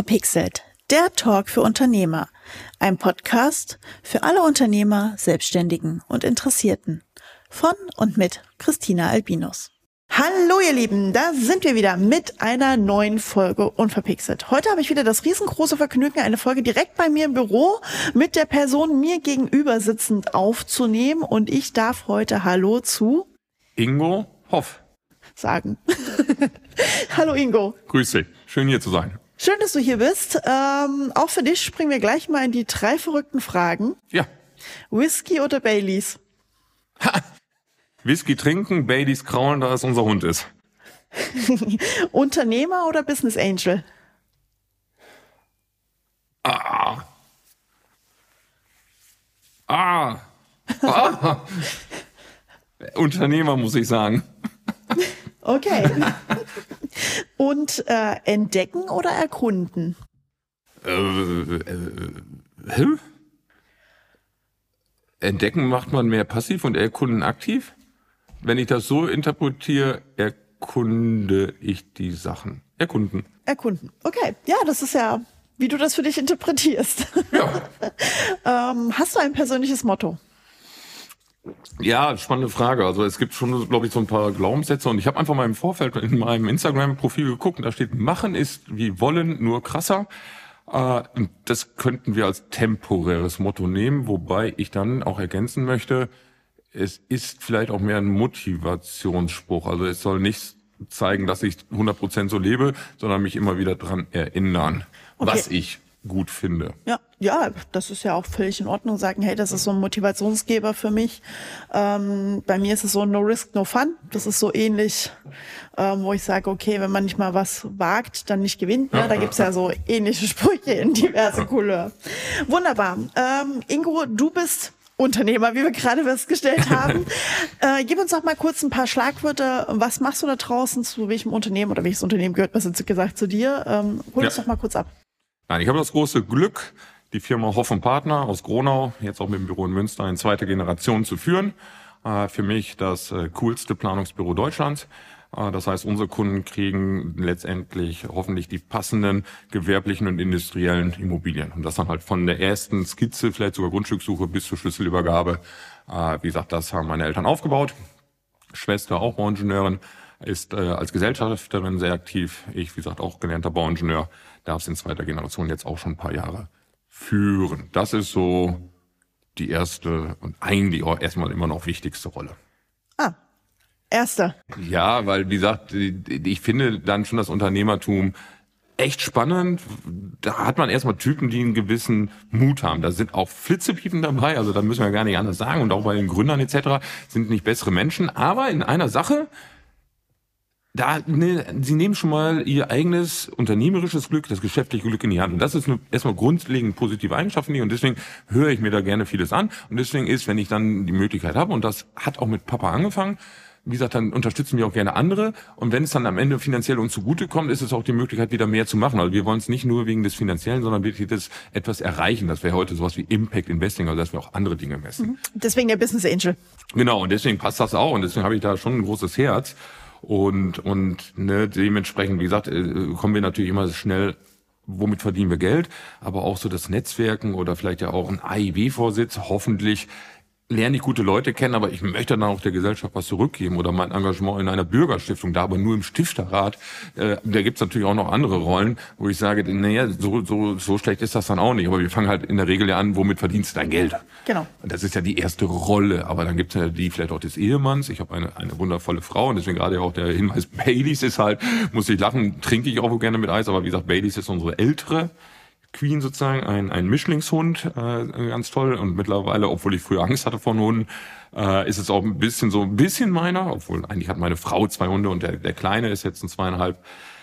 Verpixelt, der Talk für Unternehmer. Ein Podcast für alle Unternehmer, Selbstständigen und Interessierten. Von und mit Christina Albinus. Hallo ihr Lieben, da sind wir wieder mit einer neuen Folge Unverpixelt. Heute habe ich wieder das riesengroße Vergnügen, eine Folge direkt bei mir im Büro mit der Person mir gegenüber sitzend aufzunehmen. Und ich darf heute Hallo zu Ingo Hoff sagen. Hallo Ingo. Grüß dich, schön hier zu sein. Schön, dass du hier bist. Auch für dich springen wir gleich mal in die 3 verrückten Fragen. Ja. Whisky oder Baileys? Ha! Whisky trinken, Baileys kraulen, da es unser Hund ist. Unternehmer oder Business Angel? Unternehmer, muss ich sagen. Okay. Und entdecken oder erkunden? Entdecken macht man mehr passiv und erkunden aktiv. Wenn ich das so interpretiere, erkunde ich die Sachen. Erkunden. Erkunden. Okay. Ja, das ist ja, wie du das für dich interpretierst. Ja. Hast du ein persönliches Motto? Ja, spannende Frage. Also es gibt schon, glaube ich, so ein paar Glaubenssätze. Und ich habe einfach mal im Vorfeld in meinem Instagram-Profil geguckt. Und da steht, machen ist wie wollen, nur krasser. Und das könnten wir als temporäres Motto nehmen. Wobei ich dann auch ergänzen möchte, es ist vielleicht auch mehr ein Motivationsspruch. Also es soll nicht zeigen, dass ich 100% so lebe, sondern mich immer wieder dran erinnern, was ich gut finde. Ja, das ist ja auch völlig in Ordnung. Sagen, hey, das ist so ein Motivationsgeber für mich. Bei mir ist es so No Risk, No Fun. Das ist so ähnlich, wo ich sage, okay, wenn man nicht mal was wagt, dann nicht gewinnt. Ne? Da gibt's ja so ähnliche Sprüche in diverse Couleur. Wunderbar. Ingo, du bist Unternehmer, wie wir gerade festgestellt haben. Gib uns doch mal kurz ein paar Schlagwörter. Was machst du da draußen? Zu welchem Unternehmen oder welches Unternehmen gehört, was jetzt gesagt zu dir? Hol uns doch mal kurz ab. Nein, ich habe das große Glück, die Firma Hoff & Partner aus Gronau, jetzt auch mit dem Büro in Münster, in zweiter Generation zu führen. Für mich das coolste Planungsbüro Deutschlands. Das heißt, unsere Kunden kriegen letztendlich hoffentlich die passenden gewerblichen und industriellen Immobilien. Und das dann halt von der ersten Skizze, vielleicht sogar Grundstückssuche bis zur Schlüsselübergabe. Wie gesagt, das haben meine Eltern aufgebaut. Schwester, auch Bauingenieurin, ist als Gesellschafterin sehr aktiv. Ich, wie gesagt, auch gelernter Bauingenieur. Darf es in zweiter Generation jetzt auch schon ein paar Jahre führen. Das ist so die erste und eigentlich auch erstmal immer noch wichtigste Rolle. Ah, erste. Ja, weil wie gesagt, ich finde dann schon das Unternehmertum echt spannend. Da hat man erstmal Typen, die einen gewissen Mut haben. Da sind auch Flitzepiepen dabei, also da müssen wir gar nicht anders sagen. Und auch bei den Gründern etc. sind nicht bessere Menschen. Aber in einer Sache... Sie nehmen schon mal ihr eigenes unternehmerisches Glück, das geschäftliche Glück in die Hand. Und das ist eine erstmal grundlegend positive Eigenschaft von mir. Und deswegen höre ich mir da gerne vieles an. Und deswegen ist, wenn ich dann die Möglichkeit habe, und das hat auch mit Papa angefangen, wie gesagt, dann unterstützen wir auch gerne andere. Und wenn es dann am Ende finanziell uns zugutekommt, ist es auch die Möglichkeit, wieder mehr zu machen. Also wir wollen es nicht nur wegen des Finanziellen, sondern wirklich das etwas erreichen. Das wäre heute sowas wie Impact Investing, also dass wir auch andere Dinge messen. Deswegen der Business Angel. Genau, und deswegen passt das auch. Und deswegen habe ich da schon ein großes Herz. Und ne, dementsprechend, wie gesagt, kommen wir natürlich immer schnell, womit verdienen wir Geld, aber auch so das Netzwerken oder vielleicht ja auch ein AIB-Vorsitz, hoffentlich lerne ich gute Leute kennen, aber ich möchte dann auch der Gesellschaft was zurückgeben oder mein Engagement in einer Bürgerstiftung, da aber nur im Stifterrat, da gibt's natürlich auch noch andere Rollen, wo ich sage, naja, so schlecht ist das dann auch nicht, aber wir fangen halt in der Regel ja an, womit verdienst du dein Geld? Genau. Und das ist ja die erste Rolle, aber dann gibt's ja die vielleicht auch des Ehemanns, ich habe eine wundervolle Frau und deswegen gerade auch der Hinweis, Baileys ist halt, muss ich lachen, trinke ich auch gerne mit Eis, aber wie gesagt, Baileys ist unsere ältere Queen sozusagen, ein Mischlingshund, ganz toll. Und mittlerweile, obwohl ich früher Angst hatte vor Hunden, ist es auch ein bisschen meiner, obwohl eigentlich hat meine Frau 2 Hunde und der Kleine ist jetzt ein 2,5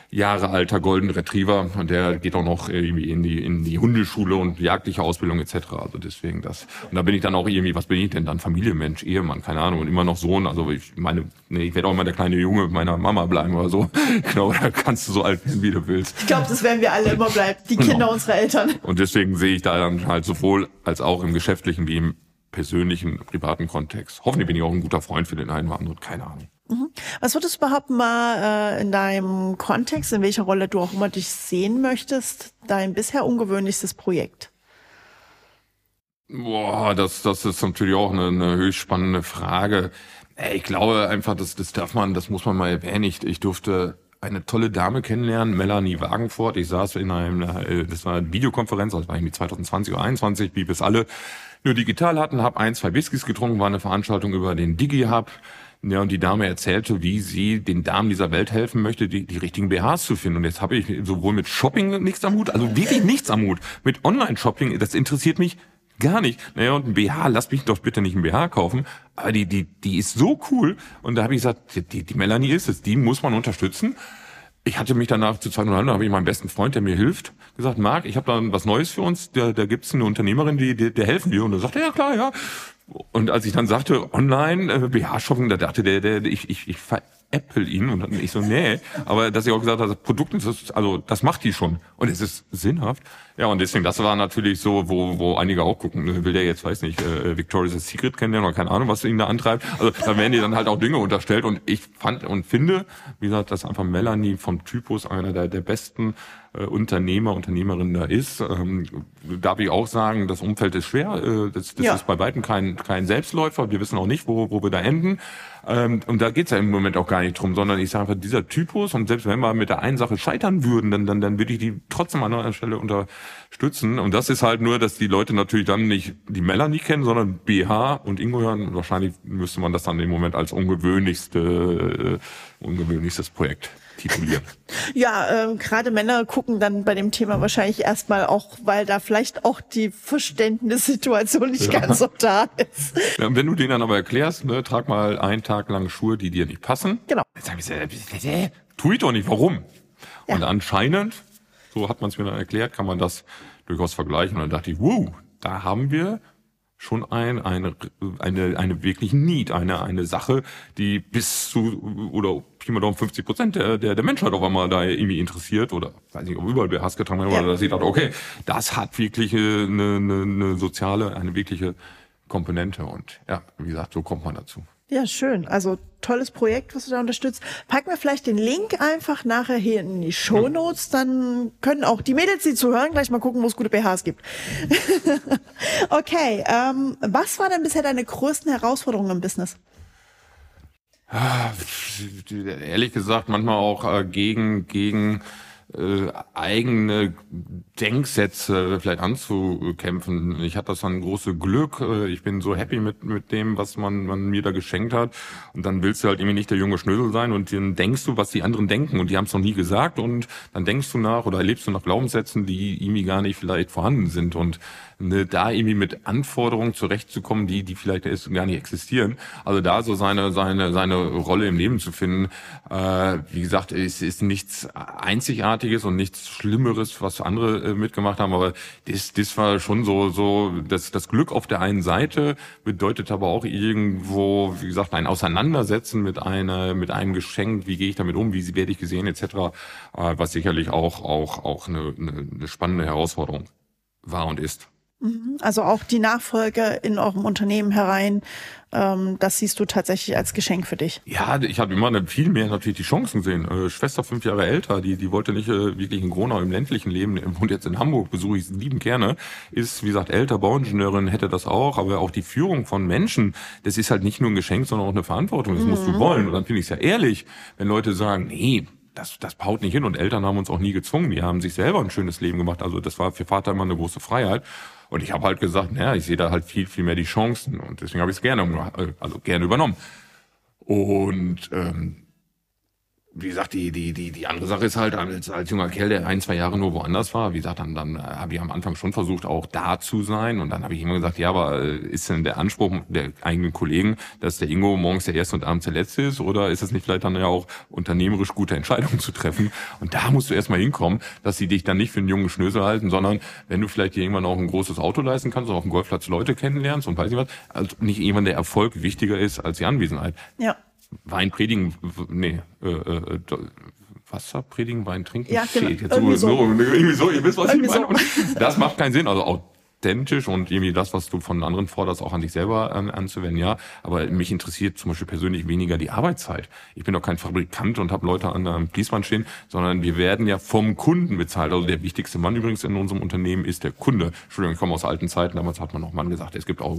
Jahre alter Golden Retriever und der geht auch noch irgendwie in die Hundeschule und jagdliche Ausbildung etc. Also deswegen das. Und da bin ich dann auch irgendwie, was bin ich denn dann? Familienmensch, Ehemann, keine Ahnung und immer noch Sohn. Also ich werde auch immer der kleine Junge meiner Mama bleiben oder so. Genau, da kannst du so alt werden, wie du willst. Ich glaube, das werden wir alle immer bleiben, die Kinder genau. Unserer Eltern. Und deswegen sehe ich da dann halt sowohl als auch im geschäftlichen wie im persönlichen, privaten Kontext. Hoffentlich bin ich auch ein guter Freund für den einen oder anderen, keine Ahnung. Was würdest du überhaupt mal in deinem Kontext, in welcher Rolle du auch immer dich sehen möchtest, dein bisher ungewöhnlichstes Projekt? Boah, das ist natürlich auch eine höchst spannende Frage. Ich glaube einfach, das muss man mal erwähnen. Ich durfte eine tolle Dame kennenlernen, Melanie Wagenfort. Ich saß in das war eine Videokonferenz, das war irgendwie 2020 oder 2021, wie wir es alle nur digital hatten, habe 1, 2 Whiskys getrunken, war eine Veranstaltung über den DigiHub. Ja, und die Dame erzählte, wie sie den Damen dieser Welt helfen möchte, die richtigen BHs zu finden. Und jetzt habe ich sowohl mit Shopping nichts am Hut, also wirklich nichts am Hut. Mit Online-Shopping, das interessiert mich gar nicht. Naja, und ein BH, lass mich doch bitte nicht ein BH kaufen. Aber die ist so cool. Und da habe ich gesagt, die Melanie ist es, die muss man unterstützen. Ich hatte mich danach zu 200, habe ich meinen besten Freund, der mir hilft, gesagt, Marc, ich habe da was Neues für uns. Da gibt's eine Unternehmerin, der helfen wir. Und er sagte, ja klar, ja. Und als ich dann sagte, online, BH-Shopping, da dachte ich veräpple ihn. Und dann ich so, nee. Aber dass ich auch gesagt habe, das Produkt, das macht die schon. Und es ist sinnhaft. Ja, und deswegen, das war natürlich so, wo einige auch gucken. Will der jetzt, weiß nicht, Victoria's Secret kennenlernen oder keine Ahnung, was ihn da antreibt. Also da werden die dann halt auch Dinge unterstellt. Und ich fand und finde, wie gesagt, dass einfach Melanie vom Typus einer der besten Unternehmerin da ist. Darf ich auch sagen, das Umfeld ist schwer. Das ist bei weitem kein Selbstläufer. Wir wissen auch nicht, wo wir da enden. Und da geht's ja im Moment auch gar nicht drum, sondern ich sage einfach, dieser Typus, und selbst wenn wir mit der einen Sache scheitern würden, dann würde ich die trotzdem an einer Stelle unterstützen. Und das ist halt nur, dass die Leute natürlich dann nicht die Melanie kennen, sondern BH und Ingo hören. Wahrscheinlich müsste man das dann im Moment als ungewöhnlichstes Projekt titulieren. Ja, gerade Männer gucken dann bei dem Thema wahrscheinlich erstmal auch, weil da vielleicht auch die Verständnissituation nicht ganz so da ist. Ja, und wenn du denen dann aber erklärst, ne, trag mal einen Tag lang Schuhe, die dir nicht passen. Genau. Jetzt sag ich, tu ich doch nicht, warum? Ja. Und anscheinend, so hat man es mir dann erklärt, kann man das durchaus vergleichen. Und dann dachte ich, wow, da haben wir schon eine wirklich Need, eine Sache, die bis zu, oder Pi mal Daumen 50% der Menschheit auf einmal da irgendwie interessiert, oder weiß nicht, ob überall BHs getragen wird, oder dass ich dachte, okay, das hat wirklich eine soziale, eine wirkliche Komponente, und ja, wie gesagt, so kommt man dazu. Ja, schön. Also tolles Projekt, was du da unterstützt. Packen wir vielleicht den Link einfach nachher hier in die Shownotes, dann können auch die Mädels, die zuhören, gleich mal gucken, wo es gute BHs gibt. Okay, was war denn bisher deine größten Herausforderungen im Business? Ehrlich gesagt, manchmal auch gegen eigene Denksätze vielleicht anzukämpfen. Ich hatte das dann große Glück. Ich bin so happy mit dem, was man mir da geschenkt hat. Und dann willst du halt irgendwie nicht der junge Schnösel sein, und dann denkst du, was die anderen denken, und die haben es noch nie gesagt, und dann denkst du nach oder erlebst du nach Glaubenssätzen, die irgendwie gar nicht vielleicht vorhanden sind, und da irgendwie mit Anforderungen zurechtzukommen, die vielleicht gar nicht existieren. Also da so seine Rolle im Leben zu finden, wie gesagt, ist nichts Einzigartiges und nichts Schlimmeres, was andere mitgemacht haben, aber das war schon so das Glück auf der einen Seite, bedeutet aber auch irgendwo, wie gesagt, ein Auseinandersetzen mit einem Geschenk, wie gehe ich damit um, wie werde ich gesehen, etc., was sicherlich auch eine spannende Herausforderung war und ist. Also auch die Nachfolge in eurem Unternehmen herein, das siehst du tatsächlich als Geschenk für dich. Ja, ich habe immer viel mehr natürlich die Chancen gesehen. Schwester 5 Jahre älter, die wollte nicht wirklich in Gronau im ländlichen Leben, wohnt jetzt in Hamburg, besuche ich lieben gerne, ist wie gesagt älter, Bauingenieurin, hätte das auch, aber auch die Führung von Menschen, das ist halt nicht nur ein Geschenk, sondern auch eine Verantwortung, das musst du wollen. Und dann finde ich es ja ehrlich, wenn Leute sagen, nee, das haut nicht hin, und Eltern haben uns auch nie gezwungen, die haben sich selber ein schönes Leben gemacht, also das war für Vater immer eine große Freiheit. Und ich habe halt gesagt, naja, ich sehe da halt viel, viel mehr die Chancen, und deswegen habe ich es gerne übernommen. Und wie gesagt, die andere Sache ist halt, als junger Kerl, der 1, 2 Jahre nur woanders war, wie gesagt, dann habe ich am Anfang schon versucht, auch da zu sein, und dann habe ich immer gesagt, ja, aber ist denn der Anspruch der eigenen Kollegen, dass der Ingo morgens der Erste und abends der Letzte ist, oder ist es nicht vielleicht dann ja auch unternehmerisch gute Entscheidungen zu treffen? Und da musst du erstmal hinkommen, dass sie dich dann nicht für einen jungen Schnösel halten, sondern wenn du vielleicht dir irgendwann auch ein großes Auto leisten kannst und auf dem Golfplatz Leute kennenlernst und weiß nicht was, also nicht irgendwann der Erfolg wichtiger ist als die Anwesenheit. Ja. Wein predigen, Wasser predigen, Wein trinken, ja, genau. Jetzt irgendwie so, ihr wisst, was ich meine. Das macht keinen Sinn. Also auch authentisch und irgendwie das, was du von anderen forderst, auch an dich selber anzuwenden, ja. Aber mich interessiert zum Beispiel persönlich weniger die Arbeitszeit. Ich bin doch kein Fabrikant und habe Leute an einem Fließband stehen, sondern wir werden ja vom Kunden bezahlt. Also der wichtigste Mann übrigens in unserem Unternehmen ist der Kunde. Entschuldigung, ich komme aus alten Zeiten, damals hat man noch Mann gesagt. Es gibt auch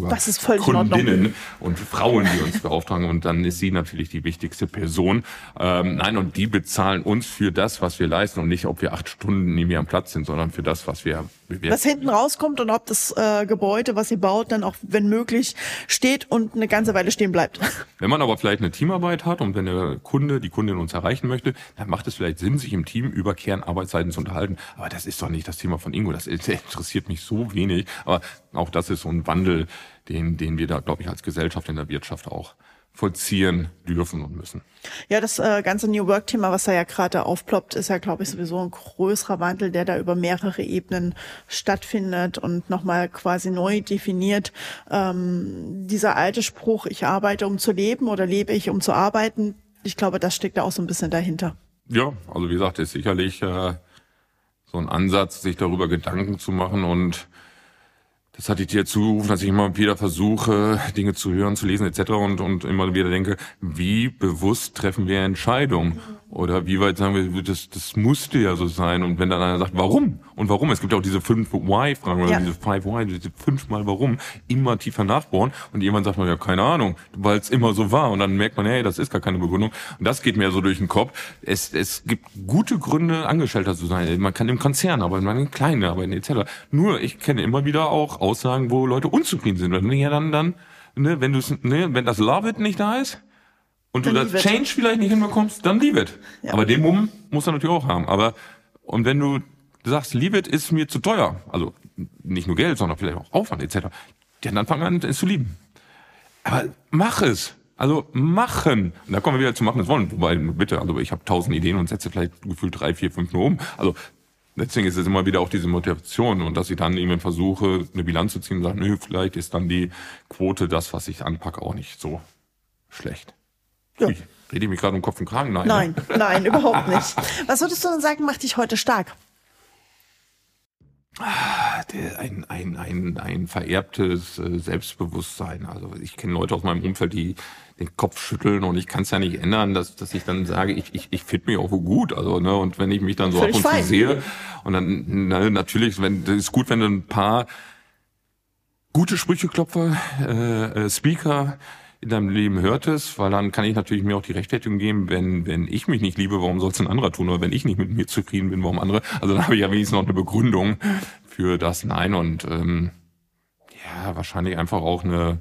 Kundinnen und Frauen, die uns beauftragen, und dann ist sie natürlich die wichtigste Person. Nein, und die bezahlen uns für das, was wir leisten, und nicht, ob wir 8 Stunden nie mehr am Platz sind, sondern für das, was wir bewerten. Was hinten rauskommt und ob das Gebäude, was ihr baut, dann auch, wenn möglich, steht und eine ganze Weile stehen bleibt. Wenn man aber vielleicht eine Teamarbeit hat und wenn der Kunde, die Kundin uns erreichen möchte, dann macht es vielleicht Sinn, sich im Team über Kernarbeitszeiten zu unterhalten. Aber das ist doch nicht das Thema von Ingo. Das interessiert mich so wenig. Aber auch das ist so ein Wandel, den wir da, glaube ich, als Gesellschaft in der Wirtschaft auch vollziehen dürfen und müssen. Ja, das ganze New Work-Thema, was da ja gerade aufploppt, ist ja, glaube ich, sowieso ein größerer Wandel, der da über mehrere Ebenen stattfindet und nochmal quasi neu definiert. Dieser alte Spruch, ich arbeite, um zu leben, oder lebe ich, um zu arbeiten, ich glaube, das steckt da auch so ein bisschen dahinter. Ja, also wie gesagt, ist sicherlich so ein Ansatz, sich darüber Gedanken zu machen, und das hatte ich dir zugerufen, dass ich immer wieder versuche, Dinge zu hören, zu lesen etc. und immer wieder denke, wie bewusst treffen wir Entscheidungen? Oder wie weit sagen wir, das musste ja so sein. Und wenn dann einer sagt, warum? Und warum? Es gibt ja auch diese 5 Why-Fragen oder diese 5 Why, diese 5-mal Warum, immer tiefer nachbohren. Und jemand sagt man, ja, keine Ahnung, weil es immer so war. Und dann merkt man, hey, das ist gar keine Begründung. Und das geht mir so durch den Kopf. Es gibt gute Gründe, Angestellter zu sein. Man kann im Konzern arbeiten, man kann im Kleinen arbeiten etc. Nur, ich kenne immer wieder auch Aussagen, wo Leute unzufrieden sind. Ja, dann, ne, wenn das Love It nicht da ist und dann du das Change vielleicht nicht hinbekommst, dann Leave It. Ja. Aber den Mumm muss er natürlich auch haben. Und wenn du sagst, Leave It ist mir zu teuer, also nicht nur Geld, sondern vielleicht auch Aufwand etc., dann fang an, es zu lieben. Aber mach es. Also machen. Und da kommen wir wieder zu machen, das wollen. Wobei, bitte, also ich habe 1000 Ideen und setze vielleicht gefühlt 3, 4, 5 nur um. Also deswegen ist es immer wieder auch diese Motivation, und dass ich dann irgendwann versuche, eine Bilanz zu ziehen und sage, nö, vielleicht ist dann die Quote, das, was ich anpacke, auch nicht so schlecht. Ja. Ich rede mich gerade um Kopf und Kragen. Nein, überhaupt nicht. Was würdest du denn sagen, macht dich heute stark? Ein vererbtes Selbstbewusstsein. Also ich kenne Leute aus meinem Umfeld, die den Kopf schütteln, und ich kann es ja nicht ändern, dass ich dann sage, ich finde mich auch gut. Also, ne, und wenn ich mich dann so ab und zu sehe, und dann natürlich, das ist gut, wenn du ein paar gute Sprücheklopfer, Speaker in deinem Leben hörtest, weil dann kann ich natürlich mir auch die Rechtfertigung geben, wenn ich mich nicht liebe, warum soll es ein anderer tun? Oder wenn ich nicht mit mir zufrieden bin, warum andere? Also dann habe ich ja wenigstens noch eine Begründung für das Nein, und ja, wahrscheinlich einfach auch eine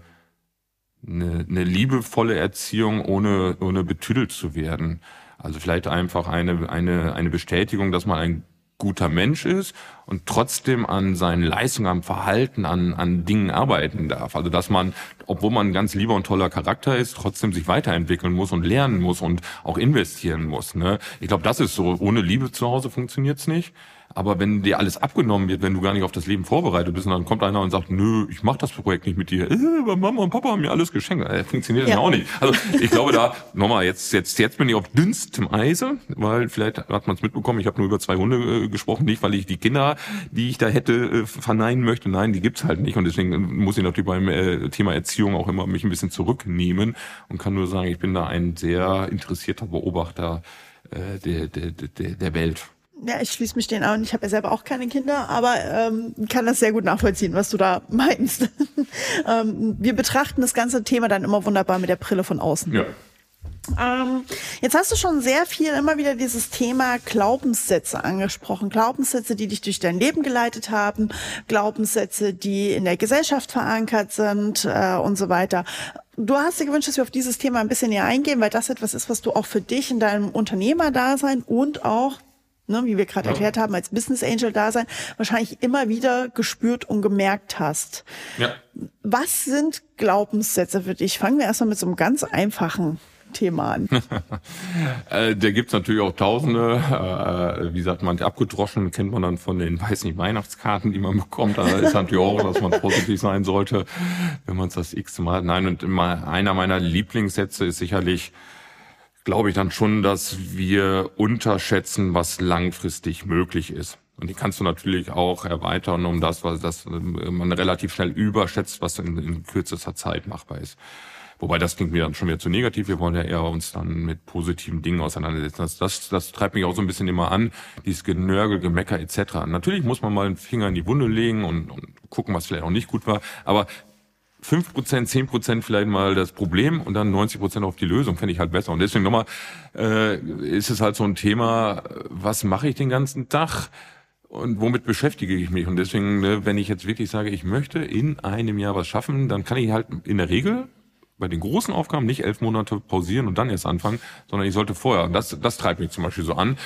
liebevolle Erziehung, ohne betüdelt zu werden. Also vielleicht einfach eine Bestätigung, dass man ein guter Mensch ist und trotzdem an seinen Leistungen, am Verhalten, an Dingen arbeiten darf. Also dass man, obwohl man ein ganz lieber und toller Charakter ist, trotzdem sich weiterentwickeln muss und lernen muss und auch investieren muss, ne? Ich glaube, das ist so, ohne Liebe zu Hause funktioniert's nicht. Aber wenn dir alles abgenommen wird, wenn du gar nicht auf das Leben vorbereitet bist, und dann kommt einer und sagt, nö, ich mach das Projekt nicht mit dir. Aber Mama und Papa haben mir alles geschenkt. Funktioniert ja auch nicht. Also ich glaube da, nochmal, jetzt bin ich auf dünnstem Eise, weil vielleicht hat man es mitbekommen, ich habe nur über 2 Hunde gesprochen, nicht, weil ich die Kinder, die ich da hätte, verneinen möchte. Nein, die gibt's halt nicht. Und deswegen muss ich natürlich beim Thema Erziehung auch immer mich ein bisschen zurücknehmen und kann nur sagen, ich bin da ein sehr interessierter Beobachter der Welt. Ja, ich schließe mich denen an. Ich habe ja selber auch keine Kinder, aber kann das sehr gut nachvollziehen, was du da meinst. Wir betrachten das ganze Thema dann immer wunderbar mit der Brille von außen. Ja. Jetzt hast du schon sehr viel immer wieder dieses Thema Glaubenssätze angesprochen. Glaubenssätze, die dich durch dein Leben geleitet haben, Glaubenssätze, die in der Gesellschaft verankert sind und so weiter. Du hast dir gewünscht, dass wir auf dieses Thema ein bisschen näher eingehen, weil das etwas ist, was du auch für dich in deinem Unternehmerdasein und auch, ne, wie wir gerade erklärt haben, als Business Angel da sein, wahrscheinlich immer wieder gespürt und gemerkt hast. Ja. Was sind Glaubenssätze für dich? Fangen wir erstmal mit so einem ganz einfachen Thema an. Da gibt's natürlich auch Tausende, wie sagt man, abgedroschen kennt man dann von den, weiß nicht, Weihnachtskarten, die man bekommt. Da ist natürlich auch, dass man positiv sein sollte, wenn man es das x-te Mal hat. Nein, und immer einer meiner Lieblingssätze ist sicherlich, glaube ich dann schon, dass wir unterschätzen, was langfristig möglich ist. Und die kannst du natürlich auch erweitern um das, was das man relativ schnell überschätzt, was in kürzester Zeit machbar ist. Wobei, das klingt mir dann schon wieder zu negativ. Wir wollen ja eher uns dann mit positiven Dingen auseinandersetzen. Das treibt mich auch so ein bisschen immer an, dieses Genörgel, Gemecker etc. Natürlich muss man mal einen Finger in die Wunde legen und gucken, was vielleicht auch nicht gut war. Aber 5%, 10% vielleicht mal das Problem und dann 90% auf die Lösung, fände ich halt besser. Und deswegen nochmal, ist es halt so ein Thema, was mache ich den ganzen Tag? Und womit beschäftige ich mich? Und deswegen, wenn ich jetzt wirklich sage, ich möchte in einem Jahr was schaffen, dann kann ich halt in der Regel bei den großen Aufgaben nicht 11 Monate pausieren und dann erst anfangen, sondern ich sollte vorher, das treibt mich zum Beispiel so an,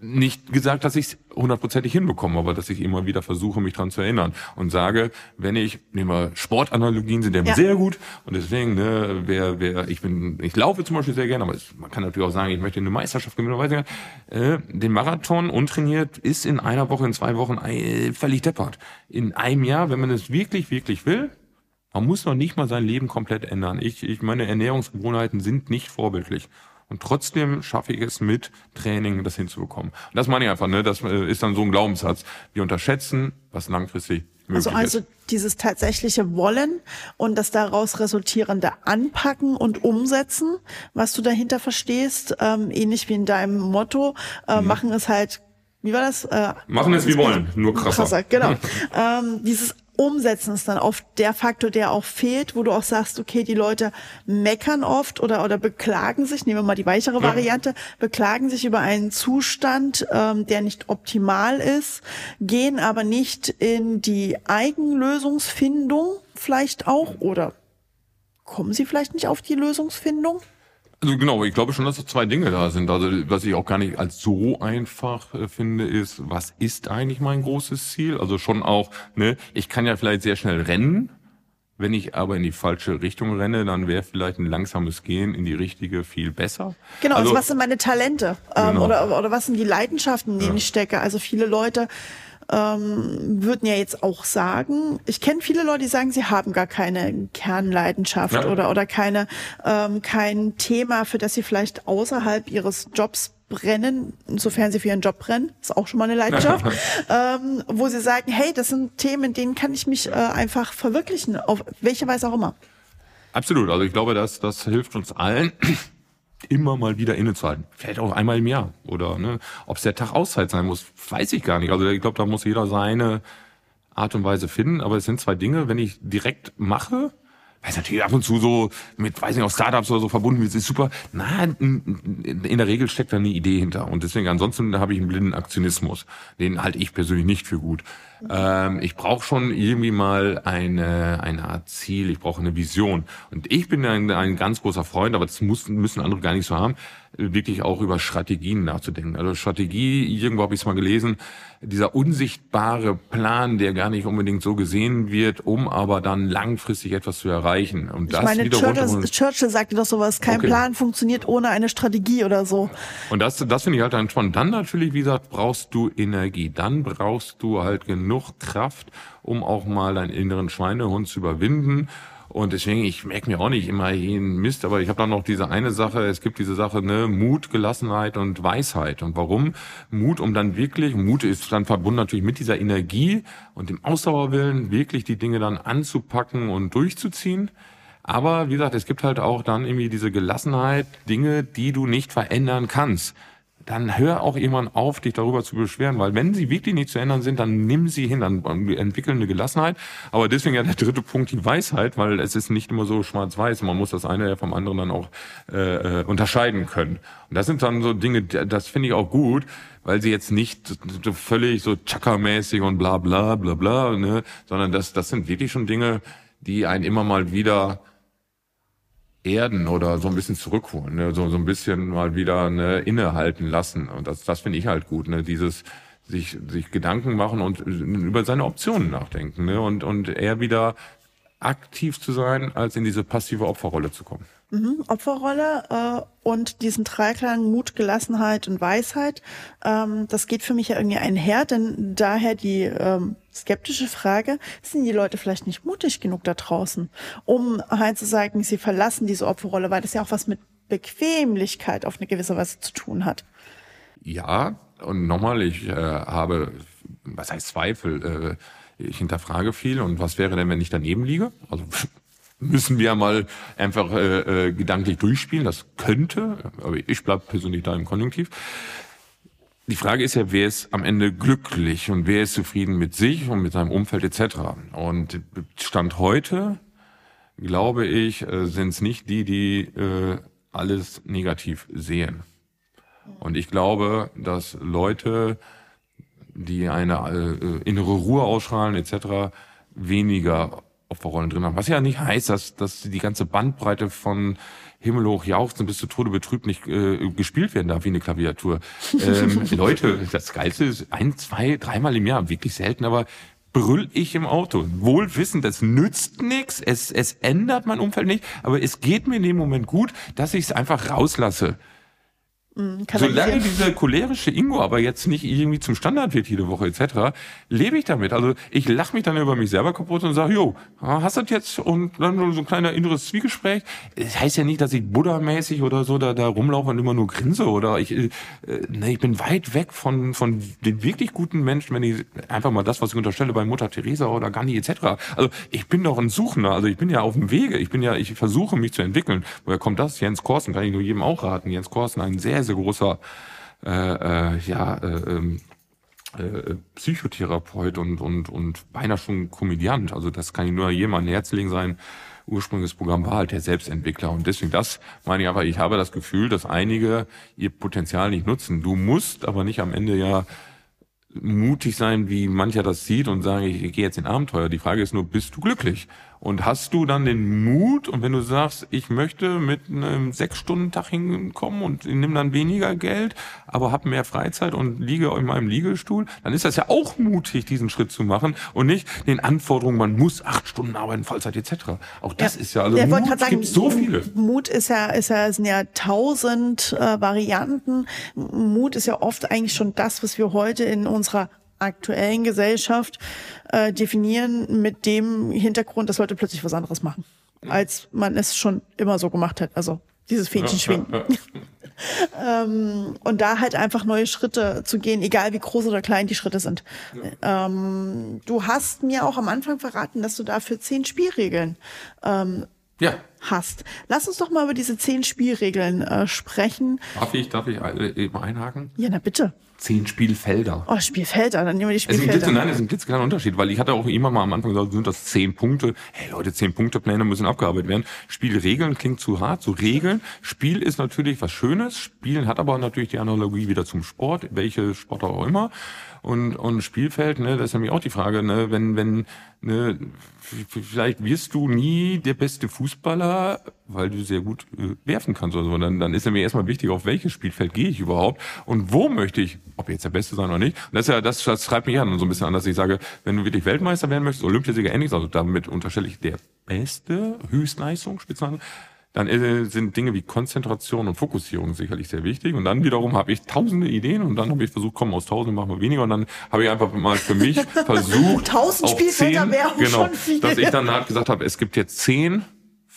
nicht gesagt, dass ich es hundertprozentig hinbekomme, aber dass ich immer wieder versuche, mich dran zu erinnern und sage, wenn ich, nehmen wir Sportanalogien, sind ja sehr gut und deswegen, ne, ich laufe zum Beispiel sehr gerne, aber man kann natürlich auch sagen, ich möchte eine Meisterschaft gewinnen, weiß ich, den Marathon untrainiert ist in einer Woche, in 2 Wochen völlig deppert. In einem Jahr, wenn man es wirklich, wirklich will, man muss noch nicht mal sein Leben komplett ändern. Meine Ernährungsgewohnheiten sind nicht vorbildlich. Und trotzdem schaffe ich es mit Training, das hinzubekommen. Und das meine ich einfach, ne? Das ist dann so ein Glaubenssatz. Wir unterschätzen, was langfristig möglich ist. Also dieses tatsächliche Wollen und das daraus resultierende Anpacken und Umsetzen, was du dahinter verstehst, ähnlich wie in deinem Motto, machen es halt, wie war das? Machen es wie wollen, nur krasser. Genau. Dieses Umsetzen ist dann oft der Faktor, der auch fehlt, wo du auch sagst, okay, die Leute meckern oft oder beklagen sich, nehmen wir mal die weichere Variante, beklagen sich über einen Zustand, der nicht optimal ist, gehen aber nicht in die Eigenlösungsfindung vielleicht auch, oder kommen sie vielleicht nicht auf die Lösungsfindung? Also genau, ich glaube schon, dass da zwei Dinge da sind. Also was ich auch gar nicht als so einfach finde, ist, was ist eigentlich mein großes Ziel? Also schon auch, ne, ich kann ja vielleicht sehr schnell rennen, wenn ich aber in die falsche Richtung renne, dann wäre vielleicht ein langsames Gehen in die richtige viel besser. Genau, also was sind meine Talente? Genau. Oder was sind die Leidenschaften, in denen ich stecke? Also viele Leute würden ja jetzt auch sagen, ich kenne viele Leute, die sagen, sie haben gar keine Kernleidenschaft oder keine kein Thema, für das sie vielleicht außerhalb ihres Jobs brennen, insofern sie für ihren Job brennen, ist auch schon mal eine Leidenschaft, wo sie sagen, hey, das sind Themen, in denen kann ich mich einfach verwirklichen, auf welche Weise auch immer. Absolut, also ich glaube, das hilft uns allen, immer mal wieder innezuhalten. Vielleicht auch einmal im Jahr. Oder ne, ob es der Tag Auszeit sein muss, weiß ich gar nicht. Also ich glaube, da muss jeder seine Art und Weise finden. Aber es sind zwei Dinge, wenn ich direkt mache, weil es natürlich ab und zu so mit, weiß nicht, auch Startups oder so verbunden ist, ist super. Nein, in der Regel steckt da eine Idee hinter. Und deswegen, ansonsten habe ich einen blinden Aktionismus. Den halte ich persönlich nicht für gut. Ich brauche schon irgendwie mal eine Art Ziel, ich brauche eine Vision. Und ich bin ein ganz großer Freund, aber das müssen andere gar nicht so haben, wirklich auch über Strategien nachzudenken. Also Strategie, irgendwo habe ich es mal gelesen, dieser unsichtbare Plan, der gar nicht unbedingt so gesehen wird, um aber dann langfristig etwas zu erreichen. Und das, ich meine, Churchill sagte doch sowas, kein Plan funktioniert ohne eine Strategie oder so. Und das finde ich halt dann spannend. Dann natürlich, wie gesagt, brauchst du Energie. Dann brauchst du halt genug Kraft, um auch mal deinen inneren Schweinehund zu überwinden. Und deswegen, ich merke mir auch nicht immer jeden Mist, aber ich habe dann noch diese eine Sache, es gibt diese Sache, ne, Mut, Gelassenheit und Weisheit. Und warum? Mut, um dann wirklich, Mut ist dann verbunden natürlich mit dieser Energie und dem Ausdauerwillen, wirklich die Dinge dann anzupacken und durchzuziehen. Aber wie gesagt, es gibt halt auch dann irgendwie diese Gelassenheit, Dinge, die du nicht verändern kannst. Dann hör auch irgendwann auf, dich darüber zu beschweren, weil wenn sie wirklich nicht zu ändern sind, dann nimm sie hin, dann entwickeln eine Gelassenheit. Aber deswegen ja der dritte Punkt, die Weisheit, weil es ist nicht immer so schwarz-weiß. Man muss das eine ja vom anderen dann auch unterscheiden können. Und das sind dann so Dinge, das finde ich auch gut, weil sie jetzt nicht so völlig so chakra-mäßig und bla bla bla bla, ne, sondern das sind wirklich schon Dinge, die einen immer mal wieder erden oder so ein bisschen zurückholen, ne? So ein bisschen mal wieder, ne, innehalten lassen. Und das finde ich halt gut, ne? Dieses sich Gedanken machen und über seine Optionen nachdenken, ne? Und eher wieder aktiv zu sein, als in diese passive Opferrolle zu kommen. Opferrolle und diesen Dreiklang Mut, Gelassenheit und Weisheit, das geht für mich ja irgendwie einher, denn daher die skeptische Frage, sind die Leute vielleicht nicht mutig genug da draußen, um halt zu sagen, sie verlassen diese Opferrolle, weil das ja auch was mit Bequemlichkeit auf eine gewisse Weise zu tun hat. Ja, und nochmal, ich habe was heißt Zweifel? Ich hinterfrage viel und was wäre denn, wenn ich daneben liege? Also müssen wir mal einfach gedanklich durchspielen. Das könnte, aber ich bleibe persönlich da im Konjunktiv. Die Frage ist ja, wer ist am Ende glücklich und wer ist zufrieden mit sich und mit seinem Umfeld etc. Und Stand heute, glaube ich, sind es nicht die, die alles negativ sehen. Und ich glaube, dass Leute, die eine innere Ruhe ausstrahlen etc., weniger Opferrollen drin haben. Was ja nicht heißt, dass die ganze Bandbreite von Himmel hoch jauchzen bis zu Tode betrübt nicht gespielt werden darf wie eine Klaviatur. Leute, das Geilste ist, 1-, 2-, 3-mal im Jahr, wirklich selten, aber brüll ich im Auto. Wohl wissend, das nützt nichts, es ändert mein Umfeld nicht, aber es geht mir in dem Moment gut, dass ich es einfach rauslasse. Solange dieser cholerische Ingo aber jetzt nicht irgendwie zum Standard wird jede Woche etc., lebe ich damit. Also ich lache mich dann über mich selber kaputt und sage, jo, hast du das jetzt? Und dann so ein kleiner inneres Zwiegespräch. Das heißt ja nicht, dass ich buddha-mäßig oder so da rumlaufe und immer nur grinse. Oder ich bin weit weg von den wirklich guten Menschen, wenn ich einfach mal das, was ich unterstelle, bei Mutter Teresa oder Gandhi etc. Also ich bin doch ein Suchender. Also ich bin ja auf dem Wege. Ich versuche mich zu entwickeln. Woher kommt das? Jens Korsen, kann ich nur jedem auch raten. Jens Korsen, ein sehr großer Psychotherapeut und beinahe schon Komödiant. Also das kann ich nur jedem an Herz legen. Sein ursprüngliches Programm war halt der Selbstentwickler. Und deswegen das meine ich einfach, ich habe das Gefühl, dass einige ihr Potenzial nicht nutzen. Du musst aber nicht am Ende ja mutig sein, wie mancher das sieht und sagen, ich gehe jetzt in Abenteuer. Die Frage ist nur, bist du glücklich? Und hast du dann den Mut? Und wenn du sagst, ich möchte mit einem 6-Stunden-Tag hinkommen und nimm dann weniger Geld, aber hab mehr Freizeit und liege in meinem Liegestuhl, dann ist das ja auch mutig, diesen Schritt zu machen und nicht den Anforderungen, man muss 8 Stunden arbeiten, Vollzeit etc. Auch das ist ja, also ja, Mut gibt sagen, so viele. Mut sind ja 1000 Varianten. Mut ist ja oft eigentlich schon das, was wir heute in unserer aktuellen Gesellschaft definieren, mit dem Hintergrund, dass Leute plötzlich was anderes machen, als man es schon immer so gemacht hat. Also dieses Fähnchen schwingen. Ja. Und da halt einfach neue Schritte zu gehen, egal wie groß oder klein die Schritte sind. Ja. Du hast mir auch am Anfang verraten, dass du dafür 10 Spielregeln hast. Lass uns doch mal über diese 10 Spielregeln sprechen. Darf ich eben einhaken? Ja, na bitte. 10 Spielfelder. Oh, Spielfelder, dann nehmen wir die Spielfelder. Es ist ein klitzekleiner Unterschied, weil ich hatte auch immer mal am Anfang gesagt, sind das 10 Punkte. Hey Leute, 10-Punkte-Pläne müssen abgearbeitet werden. Spielregeln klingt zu hart, so Regeln. Spiel ist natürlich was Schönes. Spielen hat aber natürlich die Analogie wieder zum Sport, welche Sport auch immer. Und Spielfeld, ne, das ist nämlich auch die Frage, ne, wenn vielleicht wirst du nie der beste Fußballer, weil du sehr gut werfen kannst oder so. Dann ist nämlich erstmal wichtig, auf welches Spielfeld gehe ich überhaupt und wo möchte ich, ob jetzt der Beste sein oder nicht. Und das ist ja, das treibt mich an so ein bisschen an, dass ich sage, wenn du wirklich Weltmeister werden möchtest, Olympiasieger ähnliches, also damit unterstelle ich der Beste, Höchstleistung, Spitzenleistung, dann sind Dinge wie Konzentration und Fokussierung sicherlich sehr wichtig. Und dann wiederum habe ich tausende Ideen und dann habe ich versucht, komm, aus 1000 machen wir weniger. Und dann habe ich einfach mal für mich versucht, 1000 Spielfelder wären schon viel. Dass ich dann halt gesagt habe, es gibt jetzt 10